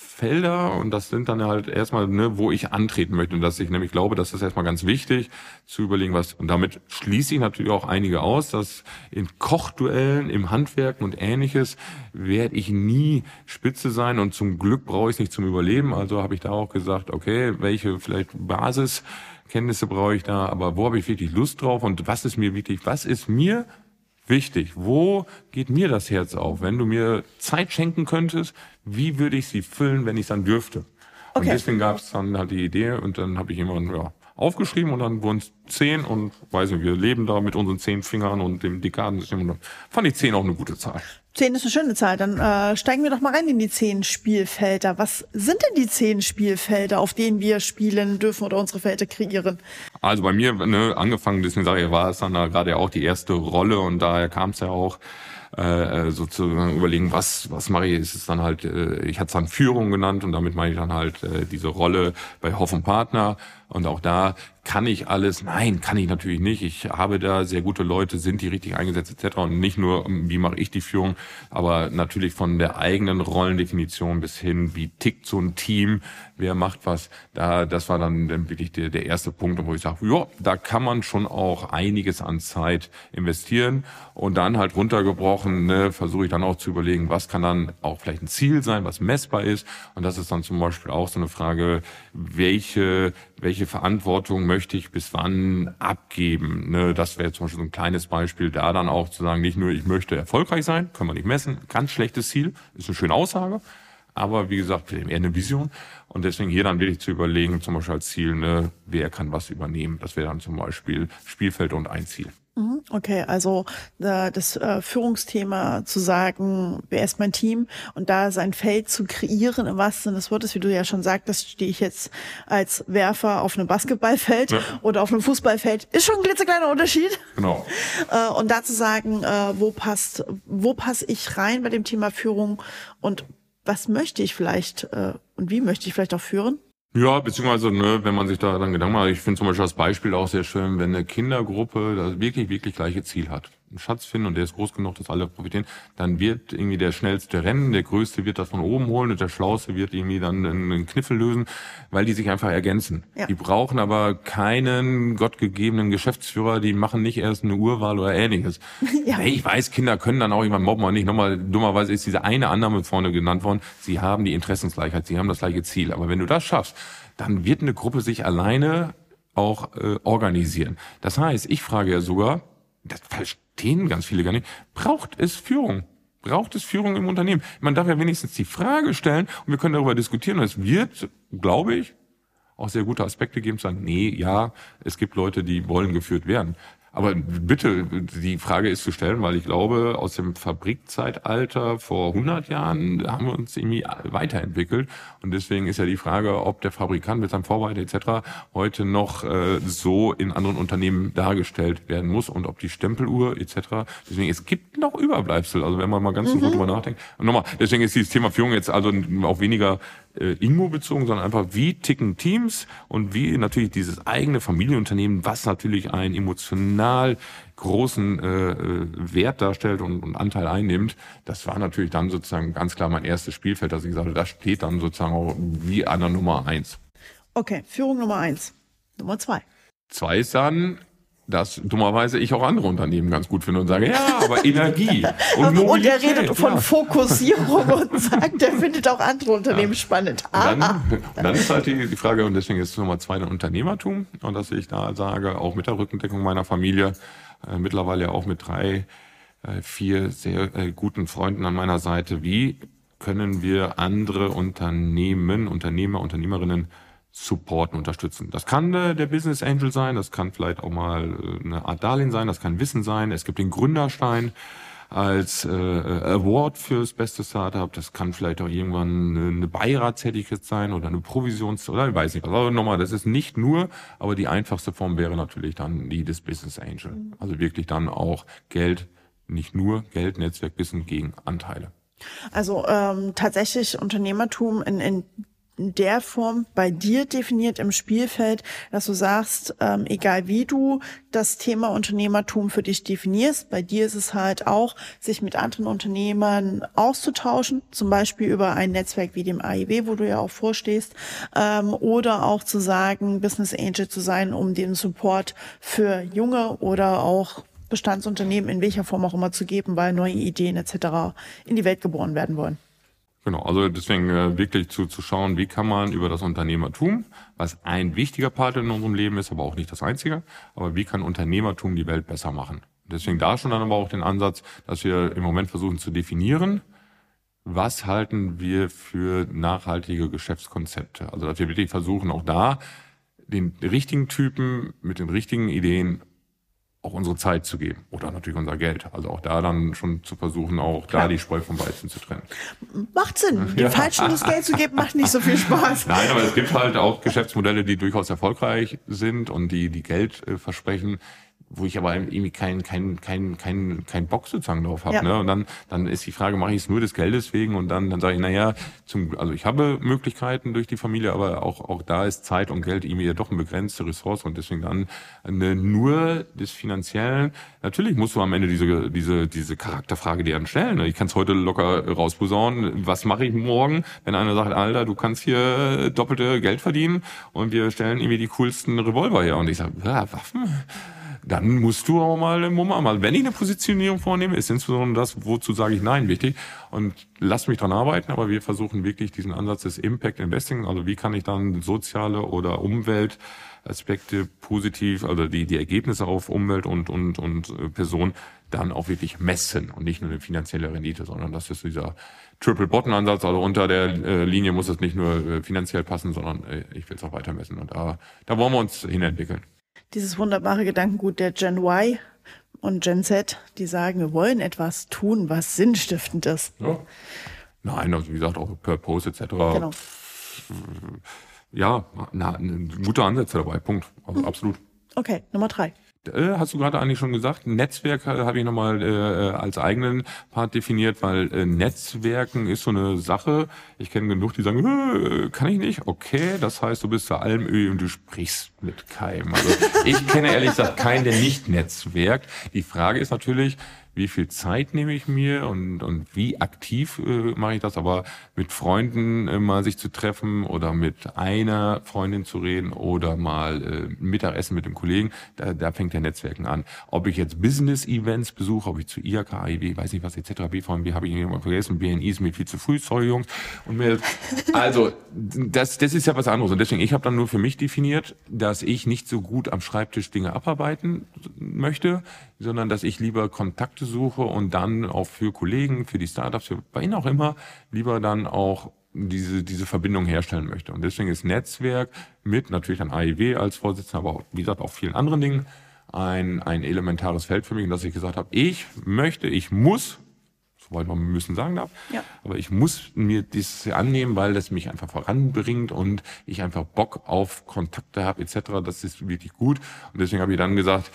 Felder und das sind dann halt erstmal, ne, wo ich antreten möchte. Und dass ich nämlich glaube, das ist erstmal ganz wichtig, zu überlegen, was. Und damit schließe ich natürlich auch einige aus, dass in Kochduellen, im Handwerken und Ähnliches werde ich nie Spitze sein und zum Glück brauche ich es nicht zum Überleben. Also habe ich da auch gesagt, okay, welche vielleicht Basiskenntnisse brauche ich da, aber wo habe ich wirklich Lust drauf und was ist mir wichtig, was ist mir wichtig, wo geht mir das Herz auf? Wenn du mir Zeit schenken könntest, wie würde ich sie füllen, wenn ich es dann dürfte? Okay. Und deswegen gab es dann halt die Idee und dann habe ich jemanden aufgeschrieben und dann wurden es 10 und weiß nicht, wir leben da mit unseren 10 Fingern und dem Dekadensystem und dann fand ich 10 auch eine gute Zahl. 10 ist eine schöne Zahl, dann steigen wir doch mal rein in die 10 Spielfelder. Was sind denn die 10 Spielfelder, auf denen wir spielen dürfen oder unsere Felder kreieren? Also bei mir, ne, angefangen, deswegen sage ich, war es dann da gerade ja auch die erste Rolle und daher kam es ja auch sozusagen überlegen, was mache ich, ist es dann halt, ich hatte es dann Führung genannt und damit meine ich dann halt diese Rolle bei Hoff und Partner, Und auch da kann ich alles, nein, kann ich natürlich nicht. Ich habe da sehr gute Leute, sind die richtig eingesetzt etc. Und nicht nur, wie mache ich die Führung, aber natürlich von der eigenen Rollendefinition bis hin, wie tickt so ein Team, wer macht was. Da, das war dann wirklich der erste Punkt, wo ich sage, ja, da kann man schon auch einiges an Zeit investieren. Und dann halt runtergebrochen, ne, versuche ich dann auch zu überlegen, was kann dann auch vielleicht ein Ziel sein, was messbar ist. Und das ist dann zum Beispiel auch so eine Frage, welche Verantwortung möchte ich bis wann abgeben? Ne, das wäre zum Beispiel so ein kleines Beispiel, da dann auch zu sagen, nicht nur ich möchte erfolgreich sein, können wir nicht messen, ganz schlechtes Ziel, ist eine schöne Aussage, aber wie gesagt, eher eine Vision. Und deswegen hier dann wirklich zu überlegen, zum Beispiel als Ziel, ne, wer kann was übernehmen? Das wäre dann zum Beispiel Spielfeld und ein Ziel. Okay, also das Führungsthema zu sagen, wer ist mein Team und da sein Feld zu kreieren, im wahrsten Sinne des Wortes, wie du ja schon sagtest, stehe ich jetzt als Werfer auf einem Basketballfeld, ja, oder auf einem Fußballfeld, ist schon ein klitzekleiner Unterschied. Genau. Und da zu sagen, wo passe ich rein bei dem Thema Führung und was möchte ich vielleicht und wie möchte ich vielleicht auch führen? Ja, beziehungsweise, ne, wenn man sich da dann Gedanken macht, ich finde zum Beispiel das Beispiel auch sehr schön, wenn eine Kindergruppe das wirklich, wirklich gleiche Ziel hat, einen Schatz finden und der ist groß genug, dass alle profitieren, dann wird irgendwie der Schnellste rennen, der Größte wird das von oben holen und der Schlauste wird irgendwie dann einen Kniffel lösen, weil die sich einfach ergänzen. Ja. Die brauchen aber keinen gottgegebenen Geschäftsführer, die machen nicht erst eine Urwahl oder Ähnliches. Ja. Hey, ich weiß, Kinder können dann auch jemanden mobben, aber nicht. Nochmal, dummerweise ist diese eine Annahme vorne genannt worden, sie haben die Interessensgleichheit, sie haben das gleiche Ziel. Aber wenn du das schaffst, dann wird eine Gruppe sich alleine auch organisieren. Das heißt, ich frage ja sogar, das verstehen ganz viele gar nicht, braucht es Führung? Braucht es Führung im Unternehmen? Man darf ja wenigstens die Frage stellen und wir können darüber diskutieren. Und es wird, glaube ich, auch sehr gute Aspekte geben, zu sagen, nee, ja, es gibt Leute, die wollen geführt werden. Aber bitte, die Frage ist zu stellen, weil ich glaube, aus dem Fabrikzeitalter vor 100 Jahren haben wir uns irgendwie weiterentwickelt. Und deswegen ist ja die Frage, ob der Fabrikant mit seinem Vorbereiter etc. heute noch so in anderen Unternehmen dargestellt werden muss und ob die Stempeluhr etc. Deswegen, es gibt noch Überbleibsel, also wenn man mal ganz gut drüber nachdenkt. Und nochmal, deswegen ist dieses Thema Führung jetzt also auch weniger Ingo bezogen, sondern einfach wie ticken Teams und wie natürlich dieses eigene Familienunternehmen, was natürlich einen emotional großen Wert darstellt und Anteil einnimmt. Das war natürlich dann sozusagen ganz klar mein erstes Spielfeld, dass ich gesagt habe, das steht dann sozusagen auch wie an der Nummer 1. Okay, Führung Nummer 1. Nummer 2. 2 ist dann, dass dummerweise ich auch andere Unternehmen ganz gut finde und sage, ja, aber Energie und Mobilität. Und er redet von Fokussierung und sagt, er findet auch andere Unternehmen spannend. Und dann ist halt die Frage, und deswegen ist Nummer 2 ein Unternehmertum. Und dass ich da sage, auch mit der Rückendeckung meiner Familie, mittlerweile auch mit 3, 4 sehr guten Freunden an meiner Seite, wie können wir andere Unternehmen, Unternehmer, Unternehmerinnen supporten, unterstützen. Das kann der Business Angel sein, das kann vielleicht auch mal eine Art Darlehen sein, das kann Wissen sein. Es gibt den Gründerstein als Award fürs beste Startup. Das kann vielleicht auch irgendwann eine Beiratstätigkeit sein oder eine Provisions- oder ich weiß nicht. Also nochmal, das ist nicht nur, aber die einfachste Form wäre natürlich dann die des Business Angel. Also wirklich dann auch Geld, nicht nur Geld, Netzwerk, Wissen gegen Anteile. Also tatsächlich Unternehmertum in der Form bei dir definiert im Spielfeld, dass du sagst, egal wie du das Thema Unternehmertum für dich definierst, bei dir ist es halt auch, sich mit anderen Unternehmern auszutauschen, zum Beispiel über ein Netzwerk wie dem AIB, wo du ja auch vorstehst, oder auch zu sagen, Business Angel zu sein, um den Support für junge oder auch Bestandsunternehmen in welcher Form auch immer zu geben, weil neue Ideen etc. in die Welt geboren werden wollen. Genau, also deswegen wirklich zu schauen, wie kann man über das Unternehmertum, was ein wichtiger Part in unserem Leben ist, aber auch nicht das einzige, aber wie kann Unternehmertum die Welt besser machen? Deswegen da schon dann aber auch den Ansatz, dass wir im Moment versuchen zu definieren, was halten wir für nachhaltige Geschäftskonzepte? Also dass wir wirklich versuchen, auch da den richtigen Typen mit den richtigen Ideen auch unsere Zeit zu geben oder natürlich unser Geld. Also auch da dann schon zu versuchen, auch da die Spreu vom Weizen zu trennen. Macht Sinn. Den Falschen das Geld zu geben, macht nicht so viel Spaß. Nein, aber es gibt halt auch Geschäftsmodelle, die durchaus erfolgreich sind und die Geld versprechen, wo ich aber irgendwie keinen Bock sozusagen drauf habe. Ja. Ne? Und dann ist die Frage, mache ich es nur des Geldes wegen? Und dann sage ich, naja, also ich habe Möglichkeiten durch die Familie, aber auch da ist Zeit und Geld irgendwie ja doch eine begrenzte Ressource und deswegen dann nur des Finanziellen. Natürlich musst du am Ende diese Charakterfrage dir dann stellen. Ne? Ich kann es heute locker rausposaunen. Was mache ich morgen, wenn einer sagt, Alter, du kannst hier doppelte Geld verdienen und wir stellen irgendwie die coolsten Revolver her. Und ich sage, ja, Waffen? Dann musst du auch mal im Moment mal, wenn ich eine Positionierung vornehme, ist insbesondere das, wozu sage ich Nein, wichtig. Und lass mich dran arbeiten, aber wir versuchen wirklich diesen Ansatz des Impact Investing, also wie kann ich dann soziale oder Umweltaspekte positiv, also die Ergebnisse auf Umwelt und Person dann auch wirklich messen und nicht nur eine finanzielle Rendite, sondern das ist dieser Triple-Bottom-Ansatz, also unter der Linie muss es nicht nur finanziell passen, sondern ich will es auch weiter messen und da wollen wir uns hinentwickeln. Dieses wunderbare Gedankengut der Gen Y und Gen Z, die sagen, wir wollen etwas tun, was sinnstiftend ist. Ja. Nein, also wie gesagt, auch Purpose etc. Genau. Ja, gute Ansätze dabei, Punkt. Also absolut. Okay, Nummer 3. Hast du gerade eigentlich schon gesagt, Netzwerk habe ich nochmal als eigenen Part definiert, weil Netzwerken ist so eine Sache, ich kenne genug, die sagen, kann ich nicht, okay, das heißt, du bist der Almöhi und du sprichst mit keinem. Also ich kenne ehrlich gesagt keinen, der nicht netzwerkt. Die Frage ist natürlich, wie viel Zeit nehme ich mir und wie aktiv mache ich das, aber mit Freunden mal sich zu treffen oder mit einer Freundin zu reden oder mal Mittagessen mit dem Kollegen, da fängt der Netzwerken an. Ob ich jetzt Business-Events besuche, ob ich zu IHK, AIB, weiß nicht was, etc., BVMB, habe ich irgendwann vergessen, BNI ist mir viel zu früh, sorry Jungs. Und mir, also das ist ja was anderes und deswegen, ich habe dann nur für mich definiert, dass ich nicht so gut am Schreibtisch Dinge abarbeiten möchte, sondern dass ich lieber Kontakte suche und dann auch für Kollegen, für die Startups, für wen auch immer, lieber dann auch diese Verbindung herstellen möchte. Und deswegen ist Netzwerk mit natürlich dann AIW als Vorsitzender, aber auch, wie gesagt, auch vielen anderen Dingen ein elementares Feld für mich, dass ich gesagt habe, ich möchte, ich muss, soweit man müssen sagen darf, ja. Aber ich muss mir das annehmen, weil das mich einfach voranbringt und ich einfach Bock auf Kontakte habe etc. Das ist wirklich gut und deswegen habe ich dann gesagt,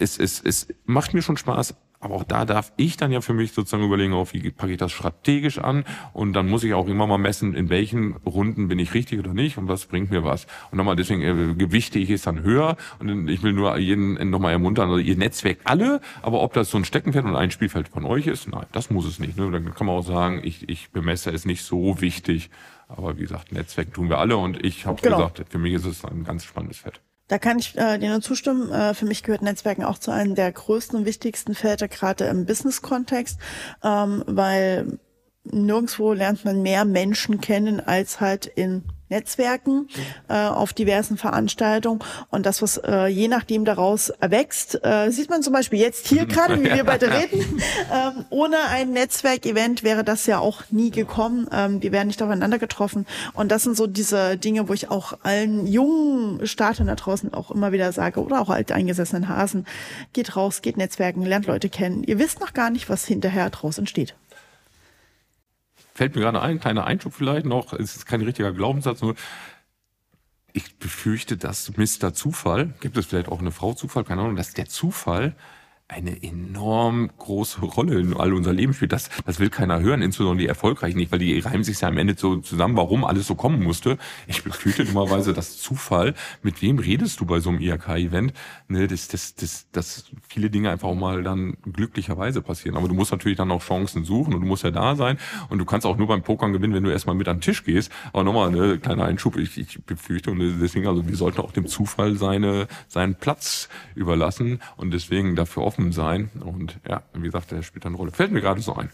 es macht mir schon Spaß, aber auch da darf ich dann ja für mich sozusagen überlegen, auf wie packe ich das strategisch an und dann muss ich auch immer mal messen, in welchen Runden bin ich richtig oder nicht und was bringt mir was. Und nochmal, deswegen gewichte ich es dann höher und ich will nur jeden nochmal ermuntern, also ihr Netzwerk alle, aber ob das so ein Steckenpferd und ein Spielfeld von euch ist, nein, das muss es nicht. Ne? Dann kann man auch sagen, ich bemesse es nicht so wichtig, aber wie gesagt, Netzwerk tun wir alle und ich habe gesagt, für mich ist es ein ganz spannendes Feld. Da kann ich dir nur zustimmen. Für mich gehört Netzwerken auch zu einem der größten und wichtigsten Felder, gerade im Business-Kontext, weil nirgendwo lernt man mehr Menschen kennen als halt in Netzwerken, auf diversen Veranstaltungen und das, was je nachdem daraus erwächst, sieht man zum Beispiel jetzt hier gerade, wie wir beide reden. Ohne ein Netzwerkevent wäre das ja auch nie gekommen. Wir wären nicht aufeinander getroffen und das sind so diese Dinge, wo ich auch allen jungen Startern da draußen auch immer wieder sage oder auch alteingesessenen Hasen, geht raus, geht Netzwerken, lernt Leute kennen. Ihr wisst noch gar nicht, was hinterher draus entsteht. Fällt mir gerade ein, kleiner Einschub vielleicht noch, es ist kein richtiger Glaubenssatz, nur ich befürchte, dass Mr. Zufall, gibt es vielleicht auch eine Frau Zufall, keine Ahnung, dass der Zufall eine enorm große Rolle in all unser Leben spielt. Das will keiner hören, insbesondere die Erfolgreichen nicht, weil die reimen sich ja am Ende so zusammen, warum alles so kommen musste. Ich befürchte dummerweise, dass Zufall, mit wem redest du bei so einem IHK-Event, ne, dass viele Dinge einfach auch mal dann glücklicherweise passieren. Aber du musst natürlich dann auch Chancen suchen und du musst ja da sein und du kannst auch nur beim Pokern gewinnen, wenn du erstmal mit an den Tisch gehst. Aber nochmal, ne, kleiner Einschub, ich befürchte und deswegen, also wir sollten auch dem Zufall seinen Platz überlassen und deswegen dafür offen sein und ja, wie gesagt, der spielt eine Rolle. Fällt mir gerade so ein.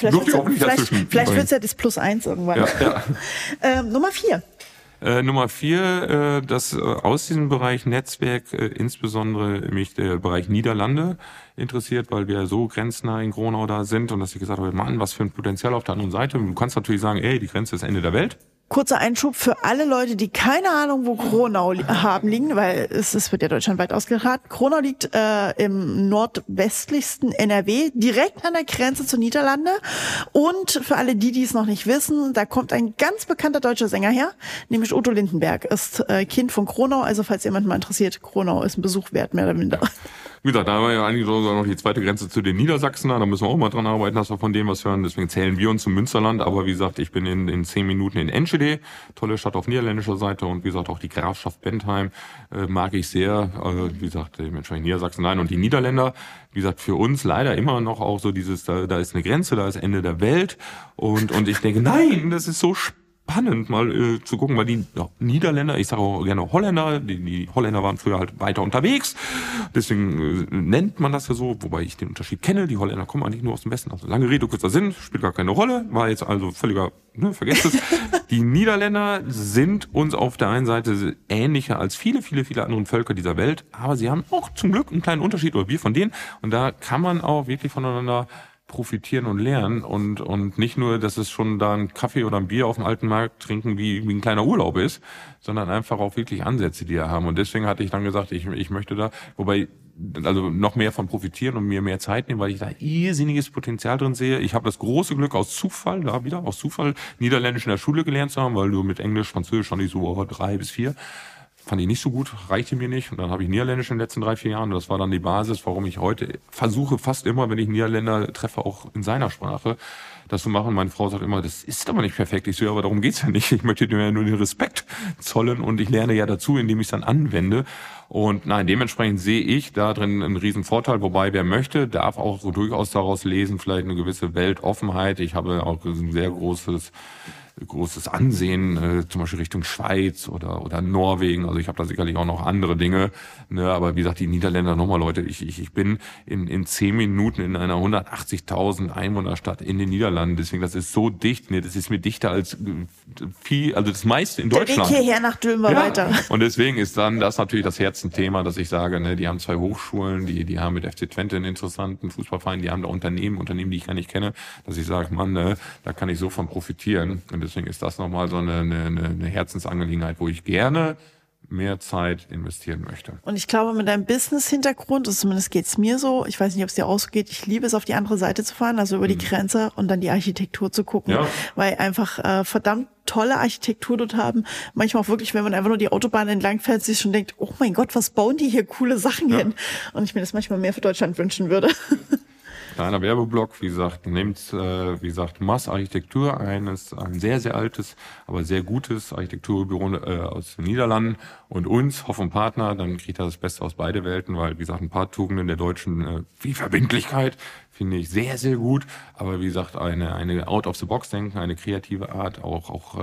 Ja, vielleicht wird es ja das +1 irgendwann. Ja, ja. Nummer 4. Nummer 4, dass aus diesem Bereich Netzwerk insbesondere mich der Bereich Niederlande interessiert, weil wir so grenznah in Gronau da sind und dass ich gesagt habe, Mann, was für ein Potenzial auf der anderen Seite. Du kannst natürlich sagen, ey, die Grenze ist Ende der Welt. Kurzer Einschub für alle Leute, die keine Ahnung, wo Gronau liegen, weil es wird ja deutschlandweit ausgeraten. Gronau liegt im nordwestlichsten NRW, direkt an der Grenze zu Niederlande. Und für alle die, die es noch nicht wissen, da kommt ein ganz bekannter deutscher Sänger her, nämlich Udo Lindenberg, ist Kind von Gronau. Also falls jemand mal interessiert, Gronau ist ein Besuch wert, mehr oder minder. Ja. Wie gesagt, da haben wir ja eigentlich sogar noch die zweite Grenze zu den Niedersachsenern. Da müssen wir auch mal dran arbeiten, dass wir von denen was hören. Deswegen zählen wir uns zum Münsterland. Aber wie gesagt, ich bin in 10 Minuten in Enschede. Tolle Stadt auf niederländischer Seite. Und wie gesagt, auch die Grafschaft Bentheim mag ich sehr. Also, wie gesagt, dementsprechend Niedersachsen. Nein, und die Niederländer, wie gesagt, für uns leider immer noch auch so dieses, da ist eine Grenze, da ist Ende der Welt. Und ich denke, nein, das ist so spannend, mal zu gucken, weil die Niederländer, ich sage auch gerne Holländer, die Holländer waren früher halt weiter unterwegs, deswegen nennt man das ja so, wobei ich den Unterschied kenne, die Holländer kommen eigentlich nur aus dem Westen, also lange Rede, kurzer Sinn, spielt gar keine Rolle, war jetzt also völliger, ne, vergesst es. Die Niederländer sind uns auf der einen Seite ähnlicher als viele, viele, viele andere Völker dieser Welt, aber sie haben auch zum Glück einen kleinen Unterschied, oder wir von denen, und da kann man auch wirklich voneinander profitieren und lernen und nicht nur, dass es schon da einen Kaffee oder ein Bier auf dem alten Markt trinken wie ein kleiner Urlaub ist, sondern einfach auch wirklich Ansätze, die da haben. Und deswegen hatte ich dann gesagt, ich möchte da, wobei also noch mehr von profitieren und mir mehr Zeit nehmen, weil ich da irrsinniges Potenzial drin sehe. Ich habe das große Glück, aus Zufall Niederländisch in der Schule gelernt zu haben, weil du mit Englisch, Französisch schon nicht so 3 bis 4. Fand ich nicht so gut, reichte mir nicht. Und dann habe ich Niederländisch in den letzten 3, 4 Jahren. Und das war dann die Basis, warum ich heute versuche, fast immer, wenn ich Niederländer treffe, auch in seiner Sprache das zu machen. Meine Frau sagt immer, das ist aber nicht perfekt. Ich so, ja, aber darum geht's ja nicht. Ich möchte dir ja nur den Respekt zollen und ich lerne ja dazu, indem ich es dann anwende. Und nein, dementsprechend sehe ich da drin einen riesen Vorteil, wobei wer möchte, darf auch so durchaus daraus lesen, vielleicht eine gewisse Weltoffenheit. Ich habe auch ein sehr großes Ansehen, zum Beispiel Richtung Schweiz oder Norwegen. Also ich habe da sicherlich auch noch andere Dinge. Ne? Aber wie gesagt, die Niederländer, nochmal Leute, ich bin in 10 Minuten in einer 180.000 Einwohnerstadt in den Niederlanden. Deswegen, das ist so dicht. Ne? Das ist mir dichter als viel, also das meiste in Deutschland. Der Weg hierher nach Dülmen weiter. Und deswegen ist dann das natürlich das Herzenthema, dass ich sage, ne, die haben 2 Hochschulen, die haben mit FC Twente einen interessanten Fußballverein, die haben da Unternehmen, die ich gar nicht kenne, dass ich sage, Mann, ne, da kann ich so von profitieren. Und deswegen ist das nochmal so eine Herzensangelegenheit, wo ich gerne mehr Zeit investieren möchte. Und ich glaube, mit deinem Business-Hintergrund, also zumindest geht's mir so, ich weiß nicht, ob es dir auch so geht, ich liebe es, auf die andere Seite zu fahren, also über die Grenze und dann die Architektur zu gucken, ja. Weil einfach verdammt tolle Architektur dort haben. Manchmal auch wirklich, wenn man einfach nur die Autobahn entlang fährt, sich schon denkt, oh mein Gott, was bauen die hier coole Sachen hin? Und ich mir das manchmal mehr für Deutschland wünschen würde. Kleiner Werbeblock, wie gesagt, nimmt, wie gesagt, MASS Architektur, ein sehr, sehr altes, aber sehr gutes Architekturbüro aus den Niederlanden und uns, Hoff und Partner, dann kriegt er das Beste aus beide Welten, weil, wie gesagt, ein paar Tugenden der Deutschen, wie Verbindlichkeit, finde ich sehr, sehr gut, aber wie gesagt, eine Out-of-the-Box-Denken, eine kreative Art, auch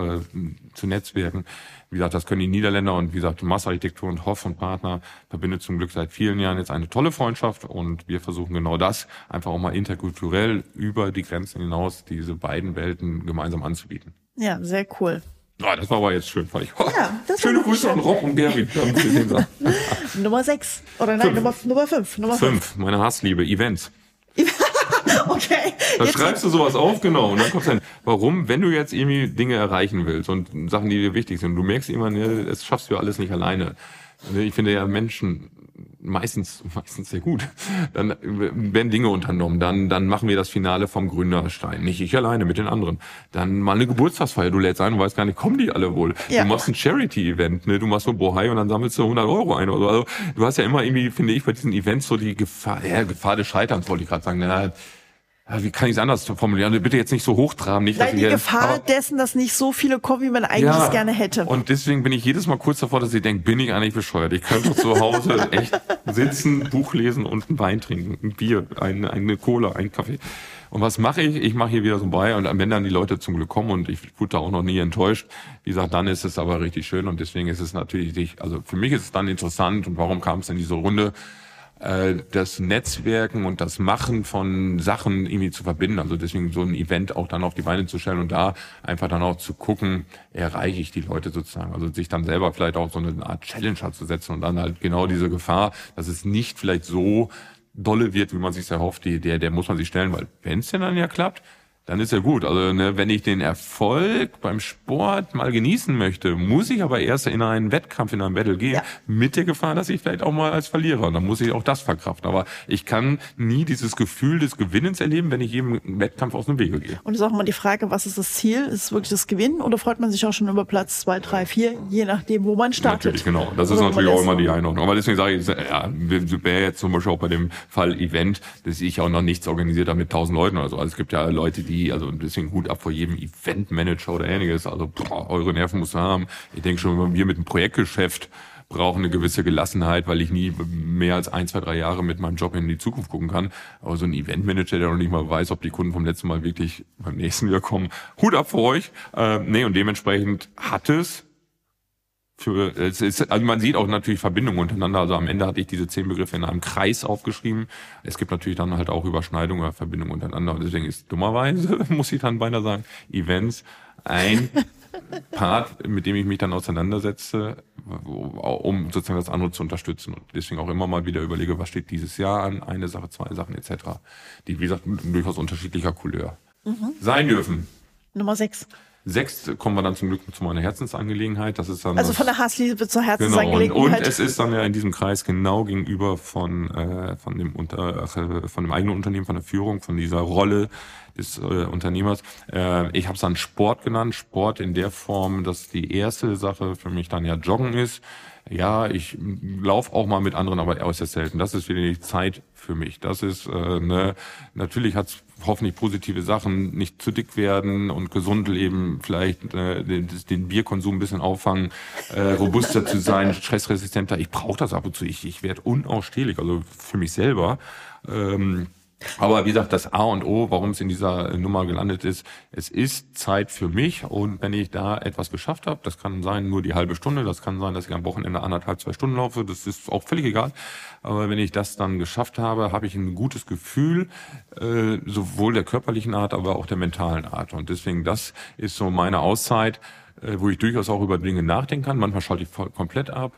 zu Netzwerken. Wie gesagt, das können die Niederländer und wie gesagt, MASS Architektur und Hoff und Partner verbindet zum Glück seit vielen Jahren jetzt eine tolle Freundschaft und wir versuchen genau das, einfach auch mal interkulturell über die Grenzen hinaus diese beiden Welten gemeinsam anzubieten. Ja, sehr cool. Oh, das war aber jetzt schön, fand ich. Oh, ja, das schöne Grüße an Rob und Gary. Nummer 6. Oder nein, Nummer 5. Nummer 5, meine Hassliebe, Events. Okay. Dann schreibst du sowas auf, genau. Und dann kommt dann, warum, wenn du jetzt irgendwie Dinge erreichen willst und Sachen, die dir wichtig sind, du merkst immer, das schaffst du alles nicht alleine. Ich finde ja Menschen meistens sehr gut. Dann werden Dinge unternommen. Dann machen wir das Finale vom Gründerstein. Nicht ich alleine, mit den anderen. Dann mal eine Geburtstagsfeier. Du lädst ein und weißt gar nicht, kommen die alle wohl? Ja. Du machst ein Charity-Event, ne? Du machst so ein Bohai und dann sammelst du 100 Euro ein oder so. Also, du hast ja immer irgendwie, finde ich, bei diesen Events so die Gefahr des Scheiterns, wollte ich gerade sagen. Na, wie kann ich es anders formulieren? Bitte jetzt nicht so hochtraben. Nicht, dass die Gefahr dessen, dass nicht so viele kommen, wie man eigentlich es gerne hätte. Und deswegen bin ich jedes Mal kurz davor, dass ich denke, bin ich eigentlich bescheuert? Ich könnte zu Hause echt sitzen, Buch lesen und einen Wein trinken, ein Bier, eine Cola, einen Kaffee. Und was mache ich? Ich mache hier wieder so bei und wenn dann die Leute zum Glück kommen und ich wurde da auch noch nie enttäuscht, wie gesagt, dann ist es aber richtig schön und deswegen ist es natürlich, also für mich ist es dann interessant und warum kam es in diese Runde? Das Netzwerken und das Machen von Sachen irgendwie zu verbinden. Also deswegen so ein Event auch dann auf die Beine zu stellen und da einfach dann auch zu gucken, erreiche ich die Leute sozusagen. Also sich dann selber vielleicht auch so eine Art Challenger zu setzen und dann halt genau diese Gefahr, dass es nicht vielleicht so dolle wird, wie man sich erhofft, der muss man sich stellen, weil wenn es denn dann ja klappt, Dann ist ja gut. Also ne, wenn ich den Erfolg beim Sport mal genießen möchte, muss ich aber erst in einen Wettkampf, in einen Battle gehen, ja, mit der Gefahr, dass ich vielleicht auch mal als Verlierer, dann muss ich auch das verkraften. Aber ich kann nie dieses Gefühl des Gewinnens erleben, wenn ich jedem Wettkampf aus dem Wege gehe. Und es ist auch immer die Frage, was ist das Ziel? Ist es wirklich das Gewinnen oder freut man sich auch schon über Platz 2, 3, 4, je nachdem, wo man startet? Natürlich, genau. Das ist natürlich auch immer die Einordnung. Aber deswegen sage ich, ja, wäre jetzt zum Beispiel auch bei dem Fall Event, dass ich auch noch nichts organisiert habe mit 1000 Leuten oder so. Also es gibt ja Leute, die also ein bisschen Hut ab vor jedem Eventmanager oder ähnliches. Also boah, eure Nerven musst du haben. Ich denke schon, wir mit dem Projektgeschäft brauchen eine gewisse Gelassenheit, weil ich nie mehr als 1, 2, 3 Jahre mit meinem Job in die Zukunft gucken kann. Aber so ein Eventmanager, der noch nicht mal weiß, ob die Kunden vom letzten Mal wirklich beim nächsten Jahr kommen. Hut ab für euch. Nee, und dementsprechend hat es also man sieht auch natürlich Verbindungen untereinander. Also am Ende hatte ich diese 10 Begriffe in einem Kreis aufgeschrieben. Es gibt natürlich dann halt auch Überschneidungen oder Verbindungen untereinander. Und deswegen ist dummerweise, muss ich dann beinahe sagen, Events ein Part, mit dem ich mich dann auseinandersetze, um sozusagen das andere zu unterstützen. Und deswegen auch immer mal wieder überlege, was steht dieses Jahr an, eine Sache, zwei Sachen etc. Die, wie gesagt, durchaus unterschiedlicher Couleur sein dürfen. Nummer 6. 6 kommen wir dann zum Glück zu meiner Herzensangelegenheit. Das ist dann also von der Hassliebe zur Herzensangelegenheit. Genau, und es ist dann ja in diesem Kreis genau gegenüber von dem eigenen Unternehmen, von der Führung, von dieser Rolle des Unternehmers. Ich habe es dann Sport genannt. Sport in der Form, dass die erste Sache für mich dann ja Joggen ist. Ja, ich laufe auch mal mit anderen, aber äußerst selten. Das ist wieder die Zeit für mich. Das ist natürlich hat's hoffentlich positive Sachen, nicht zu dick werden und gesund leben, vielleicht den Bierkonsum ein bisschen auffangen, robuster zu sein, stressresistenter. Ich brauche das ab und zu. Ich werde unausstehlich, also für mich selber. Aber wie gesagt, das A und O, warum es in dieser Nummer gelandet ist, es ist Zeit für mich und wenn ich da etwas geschafft habe, das kann sein nur die halbe Stunde, das kann sein, dass ich am Wochenende 1,5, 2 Stunden laufe, das ist auch völlig egal, aber wenn ich das dann geschafft habe, habe ich ein gutes Gefühl, sowohl der körperlichen Art, aber auch der mentalen Art und deswegen, das ist so meine Auszeit, wo ich durchaus auch über Dinge nachdenken kann, manchmal schalte ich komplett ab.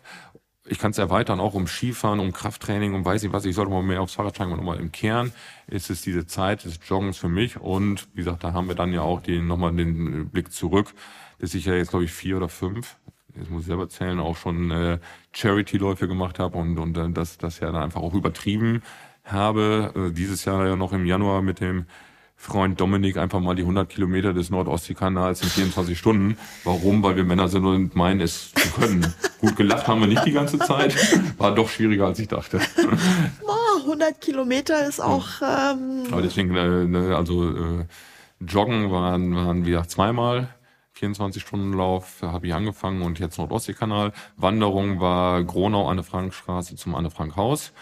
Ich kann es erweitern, auch um Skifahren, um Krafttraining, um weiß nicht was. Ich sollte mal mehr aufs Fahrrad steigen und nochmal im Kern ist es diese Zeit des Joggens für mich. Und wie gesagt, da haben wir dann ja auch nochmal den Blick zurück. Das ist ja jetzt, glaube ich, 4 oder 5. Jetzt muss ich selber zählen, auch schon Charity-Läufe gemacht habe und das ja dann einfach auch übertrieben habe. Dieses Jahr ja noch im Januar mit dem Freund Dominik einfach mal die 100 Kilometer des Nord-Ostsee-Kanals in 24 Stunden. Warum? Weil wir Männer sind und meinen, es zu können. Gut, gelacht haben wir nicht die ganze Zeit. War doch schwieriger, als ich dachte. 100 Kilometer ist auch... Aber deswegen, Joggen waren wir 2-mal. 24-Stunden-Lauf habe ich angefangen und jetzt Nord-Ostsee-Kanal. Wanderung war Gronau, Anne-Frank-Straße zum Anne-Frank-Haus.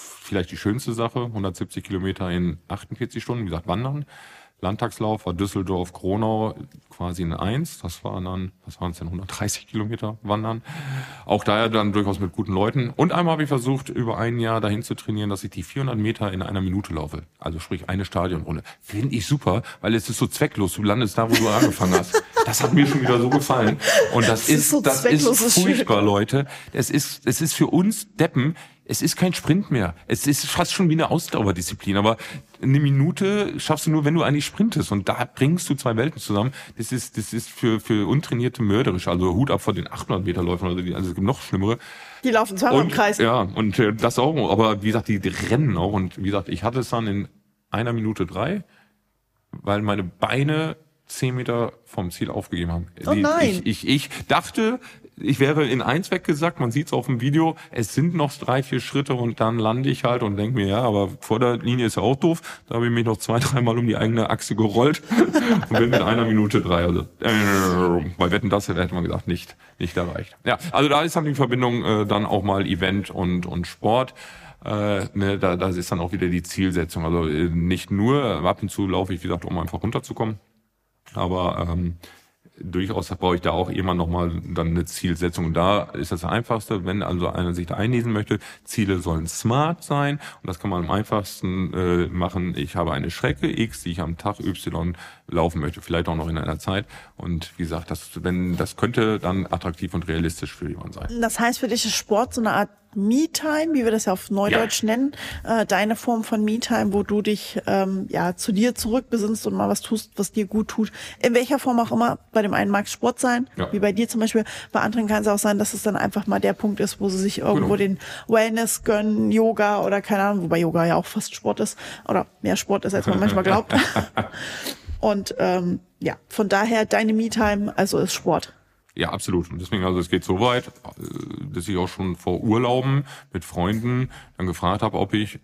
Vielleicht die schönste Sache, 170 Kilometer in 48 Stunden, wie gesagt, wandern. Landtagslauf war Düsseldorf, Gronau, quasi eine 1. Das waren dann, was waren es denn, 130 Kilometer wandern. Auch daher dann durchaus mit guten Leuten. Und einmal habe ich versucht, über ein Jahr dahin zu trainieren, dass ich die 400 Meter in 1 Minute laufe. Also sprich, eine Stadionrunde. Finde ich super, weil es ist so zwecklos. Du landest da, wo du angefangen hast. Das hat mir schon wieder so gefallen. Und das ist furchtbar, Leute. Es ist für uns Deppen. Es ist kein Sprint mehr. Es ist fast schon wie eine Ausdauerdisziplin. Aber eine Minute schaffst du nur, wenn du eigentlich sprintest. Und da bringst du zwei Welten zusammen. Das ist für Untrainierte mörderisch. Also Hut ab vor den 800-Meter-Läufern. Also es gibt noch schlimmere. Die laufen zweimal im Kreis. Ja, und das auch. Aber wie gesagt, die rennen auch. Und wie gesagt, ich hatte es dann in 1:03, weil meine Beine 10 Meter vom Ziel aufgegeben haben. Oh nein. Ich dachte, ich wäre in 1 weggesackt, man sieht es auf dem Video, es sind noch 3, 4 Schritte und dann lande ich halt und denke mir, ja, aber vor der Linie ist ja auch doof, da habe ich mich noch 2, 3 Mal um die eigene Achse gerollt und bin mit 1:03, also bei Wetten, das hätte man gesagt, nicht erreicht. Ja, also da ist dann die Verbindung dann auch mal Event und Sport. Ne, das ist dann auch wieder die Zielsetzung, also nicht nur, ab und zu laufe ich, wie gesagt, um einfach runterzukommen, aber durchaus brauche ich da auch immer nochmal dann eine Zielsetzung. Da ist das Einfachste, wenn also einer sich da einlesen möchte, Ziele sollen smart sein und das kann man am einfachsten machen. Ich habe eine Strecke X, die ich am Tag Y laufen möchte, vielleicht auch noch in einer Zeit und wie gesagt, das könnte dann attraktiv und realistisch für jemanden sein. Das heißt für dich ist Sport so eine Art Me-Time, wie wir das ja auf Neudeutsch nennen, deine Form von Me-Time, wo du dich zu dir zurückbesinnst und mal was tust, was dir gut tut. In welcher Form auch immer. Bei dem einen mag es Sport sein, wie bei dir zum Beispiel. Bei anderen kann es auch sein, dass es dann einfach mal der Punkt ist, wo sie sich irgendwo den Wellness gönnen, Yoga oder keine Ahnung, wobei Yoga ja auch fast Sport ist oder mehr Sport ist, als man manchmal glaubt. Und von daher deine Me-Time, also ist Sport. Ja, absolut. Und deswegen, also es geht so weit, dass ich auch schon vor Urlauben mit Freunden dann gefragt habe, ob ich,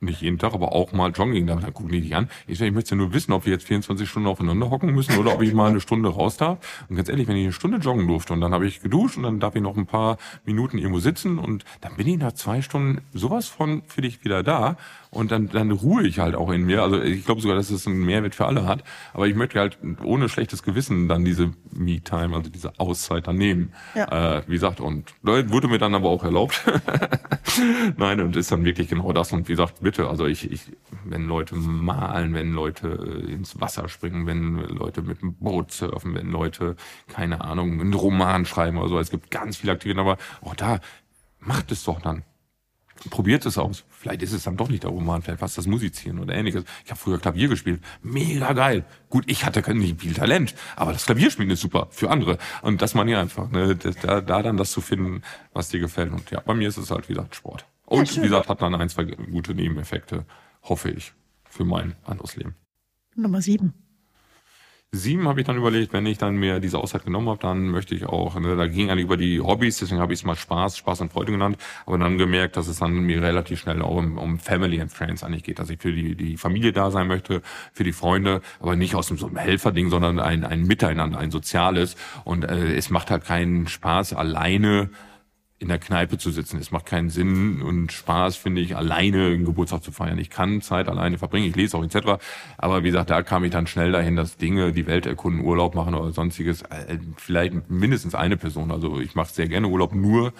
nicht jeden Tag, aber auch mal joggen gehen darf. Dann gucken die dich an. Ich sage, ich möchte ja nur wissen, ob wir jetzt 24 Stunden aufeinander hocken müssen oder ob ich mal eine Stunde raus darf. Und ganz ehrlich, wenn ich eine Stunde joggen durfte und dann habe ich geduscht und dann darf ich noch ein paar Minuten irgendwo sitzen und dann bin ich nach 2 Stunden sowas von für dich wieder da. Und dann ruhe ich halt auch in mir. Also ich glaube sogar, dass es einen Mehrwert für alle hat. Aber ich möchte halt ohne schlechtes Gewissen dann diese Me-Time, also diese Auszeit dann nehmen. Ja. Wie gesagt, und wurde mir dann aber auch erlaubt. Nein, und ist dann wirklich genau das. Und wie gesagt, bitte, also ich, wenn Leute malen, wenn Leute ins Wasser springen, wenn Leute mit dem Boot surfen, wenn Leute, keine Ahnung, einen Roman schreiben oder so. Es gibt ganz viele Aktivitäten, aber auch da, macht es doch dann. Probiert es aus. Vielleicht ist es dann doch nicht der Roman, vielleicht was das Musizieren oder Ähnliches. Ich habe früher Klavier gespielt. Mega geil. Gut, ich hatte nicht viel Talent, aber das Klavierspielen ist super für andere. Und das man ja einfach, ne, da dann das zu finden, was dir gefällt. Und ja, bei mir ist es halt, wie gesagt, Sport. Und ja, wie gesagt, hat dann 1, 2 gute Nebeneffekte, hoffe ich, für mein anderes Leben. Nummer 7. 7 habe ich dann überlegt, wenn ich dann mir diese Auszeit genommen habe, dann möchte ich auch, da ging eigentlich über die Hobbys, deswegen habe ich es mal Spaß und Freude genannt, aber dann gemerkt, dass es dann mir relativ schnell auch um Family and Friends eigentlich geht, dass ich für die Familie da sein möchte, für die Freunde, aber nicht aus so einem Helferding, sondern ein Miteinander, ein soziales, und es macht halt keinen Spaß, alleine in der Kneipe zu sitzen. Es macht keinen Sinn und Spaß, finde ich, alleine einen Geburtstag zu feiern. Ich kann Zeit alleine verbringen, ich lese auch etc. Aber wie gesagt, da kam ich dann schnell dahin, dass Dinge, die Welt erkunden, Urlaub machen oder sonstiges, vielleicht mindestens eine Person. Also ich mache sehr gerne Urlaub nur